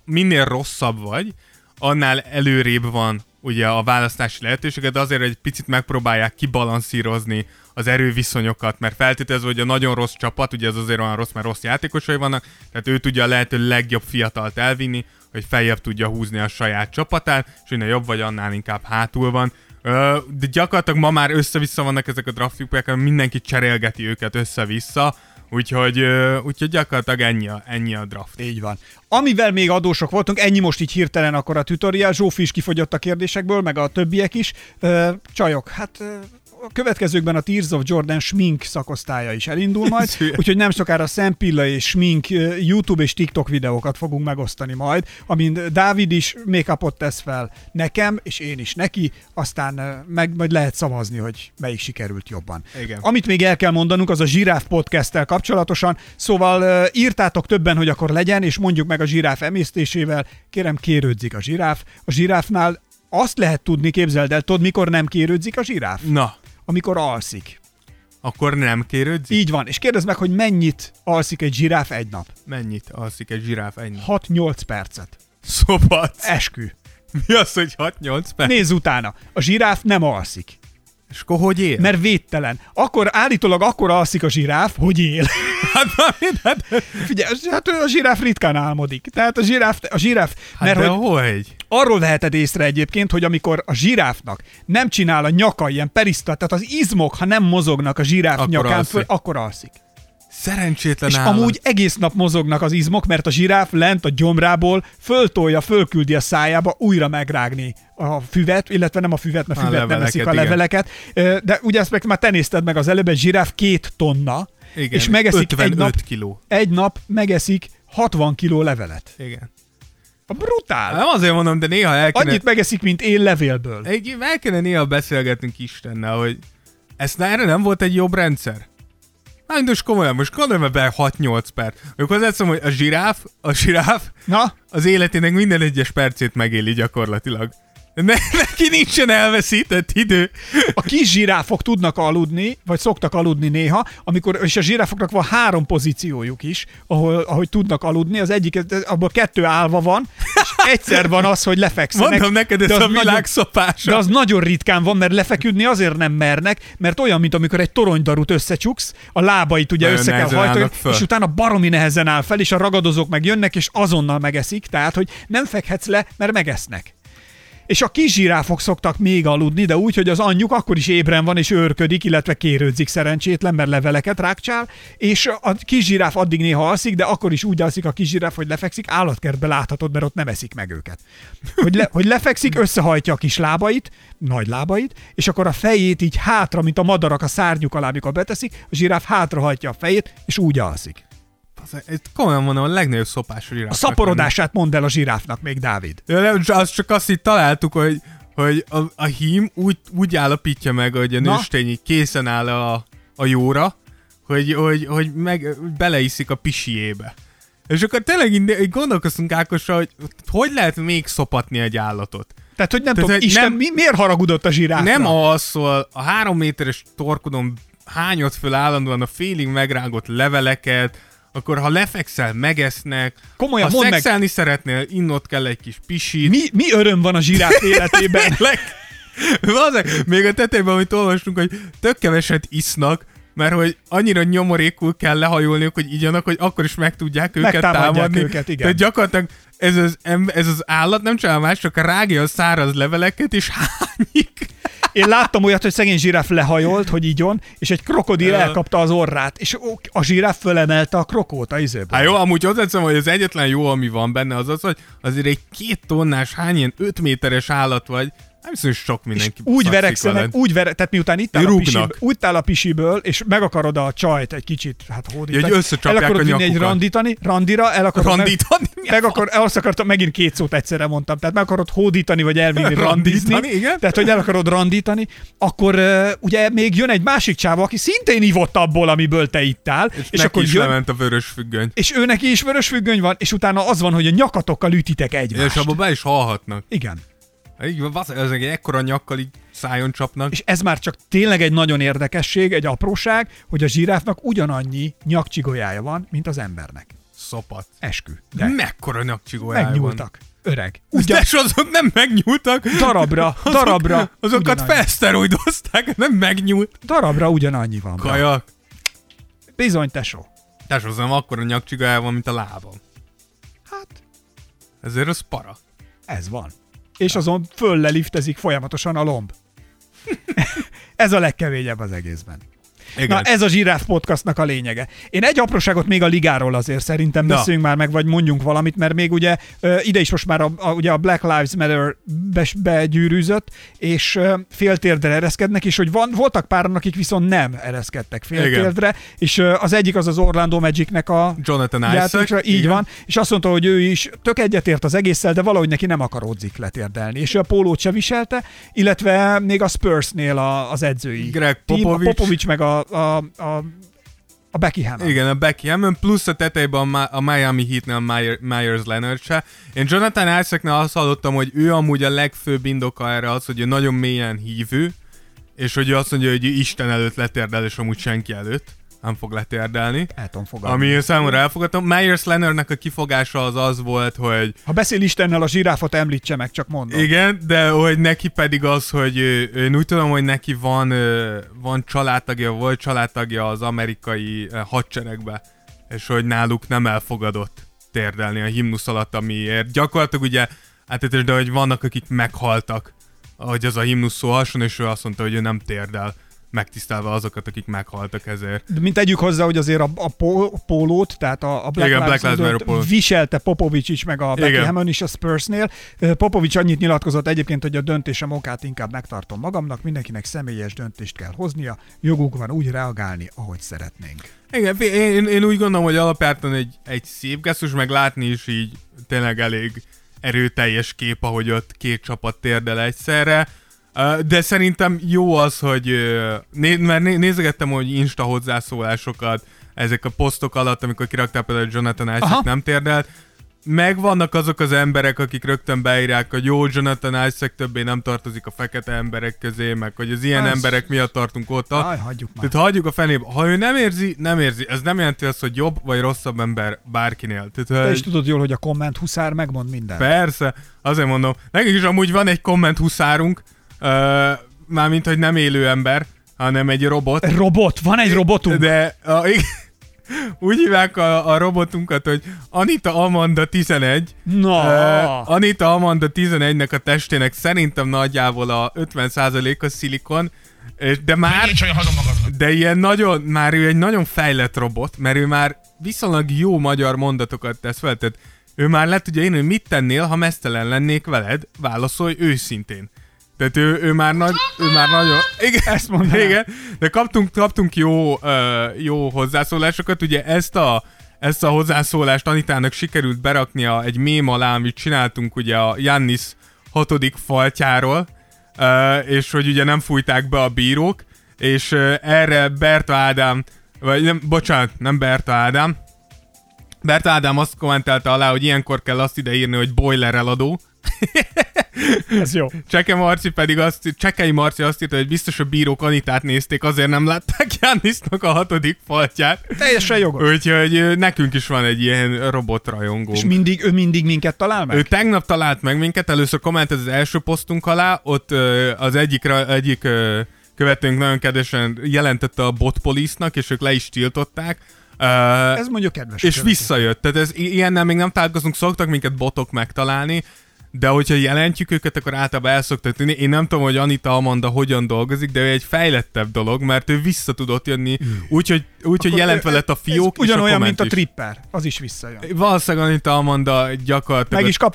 minél rosszabb vagy, annál előrébb van ugye a választási lehetőséget, azért egy picit megpróbálják kibalanszírozni az erőviszonyokat, mert feltételezve, hogy a nagyon rossz csapat, ugye ez azért olyan rossz, mert rossz játékosai vannak, tehát ő tudja a lehető legjobb fiatalt elvinni, hogy feljebb tudja húzni a saját csapatát, és innen jobb vagy, annál inkább hátul van. De gyakorlatilag ma már össze-vissza vannak ezek a draftjuk, mindenki cserélgeti őket össze-vissza, Úgyhogy gyakorlatilag ennyi a draft. Így van. Amivel még adósok voltunk, ennyi most így hirtelen akkor a tutorial. Zsófi is kifogyott a kérdésekből, meg a többiek is. Csajok, hát a következőkben a Tears of Jordan smink szakosztálya is elindul majd, úgyhogy nem sokára szempilla és smink YouTube és TikTok videókat fogunk megosztani majd, amin Dávid is make-upot tesz fel nekem, és én is neki, aztán meg majd lehet szavazni, hogy melyik sikerült jobban. Igen. Amit még el kell mondanunk, az a Zsiráf podcasttel kapcsolatosan, szóval írtátok többen, hogy akkor legyen, és mondjuk meg a zsiráf emésztésével, kérem kérődzik a zsiráf. A zsiráfnál azt lehet tudni, képzeld el, tudod, mikor nem kérődzik a zsiráf? Na. Amikor alszik. Akkor nem kérődzik? Így van. És kérdezd meg, hogy mennyit alszik egy zsiráf egy nap? 6-8 percet. Szobat. Eskü. Mi az, hogy 6-8 perc? Nézz utána. A zsiráf nem alszik. És akkor hogy él? Mert védtelen. Akkor állítólag akkor alszik a zsiráf, hogy él. Figyelj, hát a zsiráf ritkán álmodik. Tehát a zsiráf hát mert hogy arról veheted észre egyébként, hogy amikor a zsiráfnak nem csinál a nyaka ilyen perisztat, tehát az izmok, ha nem mozognak a zsiráf akkor nyakán alszik. Föl, akkor alszik. Szerencsétlen állat. És amúgy egész nap mozognak az izmok, mert a zsiráf lent a gyomrából föltolja, fölküldi a szájába újra megrágni a füvet, illetve nem a füvet, mert füvet nem eszik, a leveleket. De ugye ezt meg már te nézted meg az előbb, egy zsiráf 2 tonna, igen, és megeszik egy nap megeszik 60 kiló levelet. Igen. A brutál. Nem azért mondom, de néha el kéne... Annyit megeszik, mint én levélből. El kéne néha beszélgetnünk Istennel, hogy erre nem volt egy jobb rendszer? Hát, most komolyan, most gondolom be 6-8 perc. Amikor azt hiszem, hogy a zsiráf na? Az életének minden egyes percét megéli gyakorlatilag. Neki nincsen elveszített idő. A kis zsiráfok tudnak aludni, vagy szoktak aludni néha, amikor, és a zsiráfoknak van 3 pozíciójuk is, ahogy tudnak aludni. Az egyik, abból 2 állva van, és egyszer van az, hogy lefekszenek. Mondom neked, ez a világ szopása. De az nagyon ritkán van, mert lefeküdni azért nem mernek, mert olyan, mint amikor egy toronydarut összecsuksz, a lábait ugye nagyon össze kell hajtani, és utána baromi nehezen áll fel, és a ragadozók meg jönnek, és azonnal megeszik, tehát, hogy nem fekhetsz le, mert megesznek. És a kis zsiráfok szoktak még aludni, de úgy, hogy az anyjuk akkor is ébren van és őrködik, illetve kérődzik szerencsétlen, mert leveleket rákcsál, és a kis zsiráf addig néha alszik, de akkor is úgy alszik a kis zsiráf, hogy lefekszik, állatkertbe láthatod, mert ott nem eszik meg őket. Hogy lefekszik, összehajtja a kis lábait, nagy lábait, és akkor a fejét így hátra, mint a madarak a szárnyuk alá, mikor beteszik, a zsiráf hátrahajtja a fejét, és úgy alszik. Komolyan mondom, a legnagyobb szopás a zsiráfnak. A szaporodását mondd el a zsiráfnak még, Dávid. Ja, nem, csak azt itt találtuk, hogy a hím úgy állapítja meg, hogy a nőstény készen áll a jóra, hogy meg beleiszik a pisiébe. És akkor tényleg így gondolkoztunk Ákosra, hogy lehet még szopatni egy állatot. Tehát, hogy nem tudom, Isten, miért haragudott a zsiráfra? Nem alszol, a 3 méteres torkodon hányod föl állandóan a félig megrágott leveleket, akkor ha lefekszel, megesznek. Komolyan, ha szexelni meg... szeretnél, innot kell egy kis pisit. Mi öröm van a zsiráf életében? Még a tetejében, amit olvastunk, hogy tök keveset isznak, mert hogy annyira nyomorékul kell lehajolniuk, hogy igyanak, hogy akkor is meg tudják őket támadni. Őket, igen. Tehát gyakorlatilag ez az állat nem csinál más, csak rágja a száraz leveleket, és hányik. Én láttam olyat, hogy szegény zsiráf lehajolt, hogy igyon, és egy krokodil elkapta az orrát, és a zsiráf fölemelte a krokót a izőből. Hát jó, amúgy azt hiszem, hogy az egyetlen jó, ami van benne, az az, hogy azért egy 2 tonnás, hány ilyen 5 méteres állat vagy, nem hiszem, hogy sok mindenki. Úgy verekszenek, tehát miután itt áll a pisiből, és meg akarod a csajt egy kicsit, hát hódítani. El akarod vinni egy randira, el akarod... Randítani? Azt akartam, megint 2 szót egyszerre mondtam, tehát meg akarod hódítani, vagy elvinni randizni. Igen? Tehát, hogy el akarod randítani, akkor ugye még jön egy másik csáva, aki szintén ivott abból, amiből te ittál. És neki is lement a vörös függöny. És ő neki is vörös függöny van, és utána az van, hogy a nyakatokkal ütitek egymást. És abba be is halhatnak. Igen. Így van, ez egy ekkora nyakkal így szájon csapnak. És ez már csak tényleg egy nagyon érdekesség, egy apróság, hogy a zsiráfnak ugyanannyi nyakcsigolyája van, mint az embernek. Szopat. Eskü. De mekkora nyakcsigolyája van. Megnyúltak. Öreg. És azok nem megnyúltak. Darabra. Azokat felszteroidozták, nem megnyúlt. Darabra ugyanannyi van. Kajak. Bizony, tesó. Tesózom, akkora nyakcsigolyája van, mint a lábam. Hát. Ezért az para. Ez van. És azon fölleliftezik folyamatosan a lomb. Ez a legkeményebb az egészben. Igen. Na, ez a Zsiráf podcastnak a lényege. Én egy apróságot még a ligáról azért szerintem beszéljünk már meg, vagy mondjunk valamit, mert még ugye ide is most már ugye a Black Lives Matter begyűrűzött, és féltérdre ereszkednek, és hogy voltak páran, akik viszont nem ereszkedtek féltérdre, és az egyik az Orlando Magicnek a Jonathan Isaac, így van, és azt mondta, hogy ő is tök egyetért az egésszel, de valahogy neki nem akaródzik letérdelni, és ő a pólót se viselte, illetve még a Spursnél az edzői. Greg Popovich meg a Becky Hammond. Igen, a Becky Hammond, plusz a tetejében a Miami Heatnél a Myers Leonard se. Én Jonathan Isaacnál azt hallottam, hogy ő amúgy a legfőbb indoka erre az, hogy ő nagyon mélyen hívő, és hogy ő azt mondja, hogy Isten előtt letérdel, és amúgy senki előtt nem fog letérdelni. El tudom fogadni. Ami számomra elfogadtam. Myers Leonardnek a kifogása az volt, hogy... Ha beszél Istennel, a zsiráfot említse meg, csak mondom. Igen, de hogy neki pedig az, hogy én úgy tudom, hogy neki van családtagja, volt családtagja az amerikai hadseregbe, és hogy náluk nem elfogadott térdelni a himnusz alatt, amiért gyakorlatilag ugye, de hogy vannak, akik meghaltak, ahogy az a himnusz szó hason, és ő azt mondta, hogy ő nem térdel, megtisztelve azokat, akik meghaltak ezért. De mint tegyük hozzá, hogy azért a pólót, tehát a Black Lives Matter viselte Popovich is, meg a Becky Hammond is a Spursnél. Popovich annyit nyilatkozott egyébként, hogy a döntésem okát inkább megtartom magamnak, mindenkinek személyes döntést kell hoznia, joguk van úgy reagálni, ahogy szeretnénk. Igen, én úgy gondolom, hogy alapjártan egy szép gesztus, meg látni is így tényleg elég erőteljes kép, ahogy ott két csapat térdel egyszerre. De szerintem jó az, hogy mert nézegettem, hogy Insta hozzászólásokat ezek a posztok alatt, amikor kiraktál például Jonathan Isaac nem térdelt. Megvannak azok az emberek, akik rögtön beírják, hogy jó, Jonathan Isaac többé nem tartozik a fekete emberek közé, meg hogy az ilyen emberek miatt tartunk ott. Hagyjuk már. Tehát hagyjuk a fenébe. Ha ő nem érzi. Ez nem jelenti azt, hogy jobb vagy rosszabb ember bárkinél. Tehát, te is tudod jól, hogy a komment huszár megmond mindent. Persze, azért mondom. Nekünk is amúgy van egy komment huszárunk, mármint, hogy nem élő ember, hanem egy robot. Van egy robotunk. De úgy hívják a robotunkat, hogy Anita Amanda 11. No. Anita Amanda 11-nek a testének szerintem nagyjából a 50% a szilikon, de már... De ilyen nagyon, már ő egy nagyon fejlett robot, mert ő már viszonylag jó magyar mondatokat tesz fel, tehát ő már le tudja én, hogy mit tennél, ha meztelen lennék veled, válaszolj őszintén. Tehát ő már nagyon... Igen, ezt mondom. Igen, de kaptunk jó hozzászólásokat. Ugye ezt a hozzászólást Anitának sikerült beraknia egy mém alá, amit csináltunk ugye a Giannis 6. faltjáról, és hogy ugye nem fújták be a bírók, és erre Berta Ádám azt kommentelte alá, hogy ilyenkor kell azt ideírni, hogy boiler eladó. Ez jó. Csekei Marci azt írta, hogy biztos a bírók Anitát nézték, azért nem látták Giannisnak a 6. faltját. Teljesen jogos. Úgyhogy nekünk is van egy ilyen robotrajongó. És ő mindig minket talál meg? Ő tegnap talált meg minket, először kommentez az első posztunk alá, ott az egyik követőnk nagyon kedvesen jelentette a botpolisznak, és ők le is tiltották. Ez mondjuk kedves. És követő. Visszajött. Tehát ilyennel még nem találkozunk, szoktak minket botok megtalálni, de hogyha jelentjük őket, akkor általában el szoktak tűnni. Én nem tudom, hogy Anita Amanda hogyan dolgozik, de ő egy fejlettebb dolog, mert ő vissza tudott jönni, úgyhogy jelent veled a fiók és a komment. Ugyanolyan, mint a tripper, az is visszajön. Valószínűleg Anita Amanda gyakorlatilag a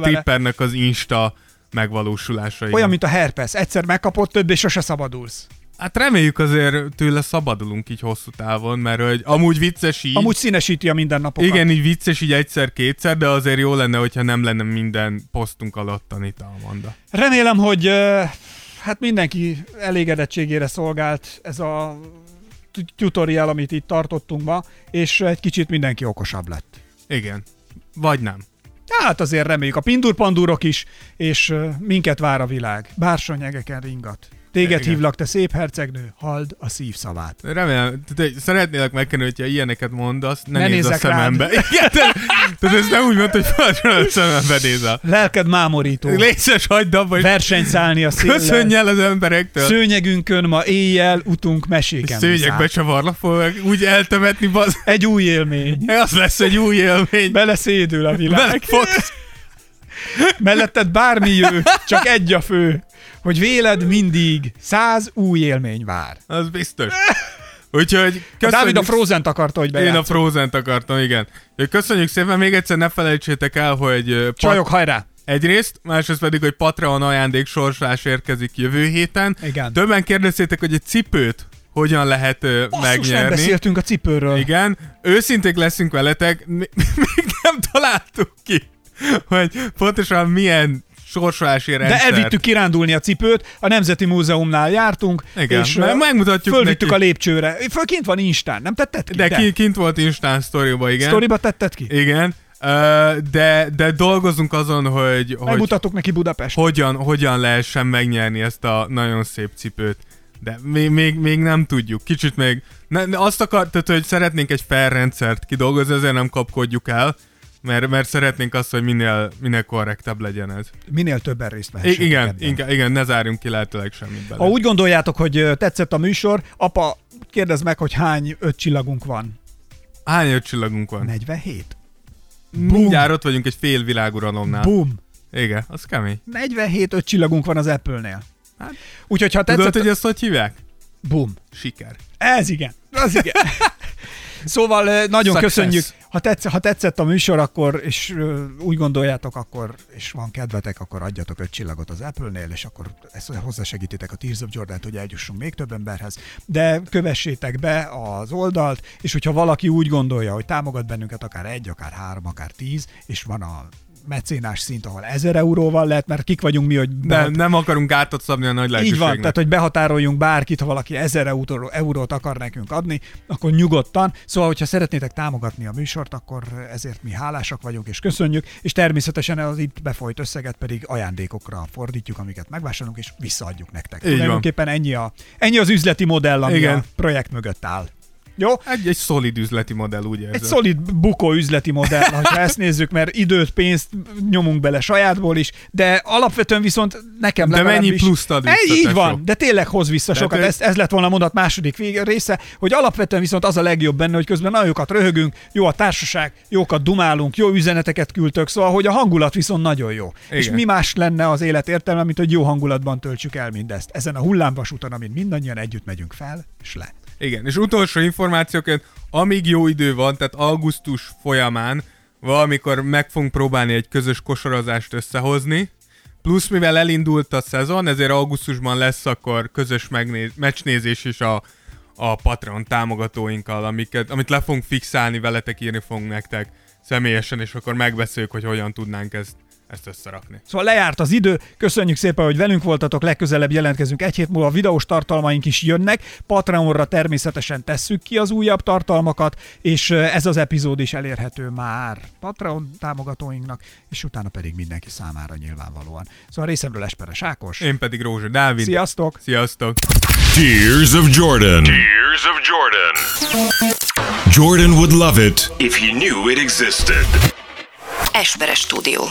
trippernek az Insta megvalósulása. Olyan, mint a herpes, egyszer megkapod, többé sose szabadulsz. Hát reméljük azért tőle szabadulunk így hosszú távon, mert hogy amúgy vicces így... Amúgy színesíti a mindennapokat. Igen, így vicces így egyszer-kétszer, de azért jó lenne, hogyha nem lenne minden posztunk alatt Anita Amanda. Remélem, hogy hát mindenki elégedettségére szolgált ez a tutorial, amit itt tartottunk ma, és egy kicsit mindenki okosabb lett. Igen. Vagy nem. Hát azért reméljük. A pindurpandúrok is, és minket vár a világ. Bársonyegeken ringat. Téged hívlak, te szép hercegnő, halld a szívszavát. Remélem, szeretnélek megkenni, hogyha ilyeneket mondasz, ne nézz a szemembe. Igen, tehát ez nem úgy mondta, hogy felcsolod a szemembe nézel. Lelked mámorító. Légyszeres, hagyd abba, hogy versenyszálni a széllel. Köszönj el az emberektől. Szőnyegünkön ma éjjel utunk meséken. Szőnyegbe csavarlak, fogok úgy eltemetni. Egy új élmény. Az lesz egy új élmény. Beleszédül a világ. Belefogsz. Melletted bármi jő, csak egy a fő, hogy véled mindig 100 új élmény vár. Az biztos. Úgyhogy Dávid a Frozent akarta, hogy bejátszom. Én a Frozent akartam, igen. Köszönjük szépen, még egyszer ne felejtsétek el, hogy... Csajok, hajrá! Egyrészt, másrészt pedig, hogy Patreon ajándék sorsolás érkezik jövő héten. Igen. Többen kérdeztétek, hogy egy cipőt hogyan lehet megnyerni. Nem beszéltünk a cipőről. Igen, őszinték leszünk veletek, még nem találtuk ki, hogy pontosan milyen sorsolási rendszert. De elvittük kirándulni a cipőt, a Nemzeti Múzeumnál jártunk, igen, és megmutatjuk fölvittük neki. A lépcsőre. Fölkint van Instán, nem tetted ki? De kint volt Instán sztoriba, igen. Sztoriba tetted ki? Igen. De dolgozunk azon, hogy... Megmutattuk neki Budapest. Hogyan lehessen megnyerni ezt a nagyon szép cipőt. De még nem tudjuk. Kicsit még... Azt akartad, hogy szeretnénk egy fair rendszert kidolgozni, ezért nem kapkodjuk el, mert szeretnénk azt, hogy minél korrektebb legyen ez. Minél többen részt vehessünk. Igen, ne zárjunk ki lehetőleg semmit bele. Ha úgy gondoljátok, hogy tetszett a műsor, apa, kérdezd meg, hogy hány 5 csillagunk van. Hány 5 csillagunk van? 47. Boom. Mindjárt ott vagyunk egy fél világuralomnál. Boom. Igen, az kemény. 47 5 csillagunk van az Apple-nél. Hát, úgyhogy ha tetszett... Tudod, hogy ezt hogy hívják? Boom. Siker. Ez igen. Az igen. Szóval nagyon success. Köszönjük. Ha tetszett a műsor, akkor, és úgy gondoljátok, akkor, és van kedvetek, akkor adjatok 5 csillagot az Apple-nél, és akkor ezt hozzásegítitek a Tears of Jordan-t, hogy eljussunk még több emberhez. De kövessétek be az oldalt, és hogyha valaki úgy gondolja, hogy támogat bennünket akár 1, akár 3, akár 10, és van a mecénás szint, ahol 1000 euróval lehet, mert kik vagyunk mi, hogy... Nem akarunk gátot szabni a nagy lehetőségnek. Így van, tehát hogy behatároljunk bárkit, ha valaki 1000 eurót akar nekünk adni, akkor nyugodtan. Szóval, hogyha szeretnétek támogatni a műsort, akkor ezért mi hálásak vagyunk, és köszönjük, és természetesen az itt befolyt összeget pedig ajándékokra fordítjuk, amiket megvásárolunk, és visszaadjuk nektek. Tulajdonképpen ennyi az üzleti modell, ami igen. A projekt mögött áll. Jó? Egy szolid üzleti modell, úgy érzem. Egy szolid bukó üzleti modell, ha ezt nézzük, mert időt, pénzt nyomunk bele sajátból is, de alapvetően viszont nekem de legalábbis... De mennyi pluszt ad vissza? Így van, sok. De tényleg hoz vissza de sokat. Ez lett volna a mondat második része, hogy alapvetően viszont az a legjobb benne, hogy közben nagyokat röhögünk, jó a társaság, jókat dumálunk, jó üzeneteket küldtök, szóval, hogy a hangulat viszont nagyon jó. Igen. És mi más lenne az élet értelme, mint hogy jó hangulatban töltsük el mindezt. Ezen a hullámvasúton, amin mindannyian együtt megyünk fel és le. Igen, és utolsó információként, amíg jó idő van, tehát augusztus folyamán valamikor meg fogunk próbálni egy közös kosarazást összehozni, plusz mivel elindult a szezon, ezért augusztusban lesz akkor közös meccsnézés is a Patreon támogatóinkkal, amit le fogunk fixálni, veletek írni fogunk nektek személyesen, és akkor megbeszéljük, hogy hogyan tudnánk ezt összerakni. Szóval lejárt az idő, köszönjük szépen, hogy velünk voltatok, legközelebb jelentkezünk egy hét múlva, a videós tartalmaink is jönnek, Patreonra természetesen tesszük ki az újabb tartalmakat, és ez az epizód is elérhető már Patreon támogatóinknak, és utána pedig mindenki számára nyilvánvalóan. Szóval részemről Esperes Ákos. Én pedig Rózsa Dávid. Sziasztok! Sziasztok! Tears of Jordan. Tears of Jordan. Jordan would love it if he knew it existed. Esperes Stúdió.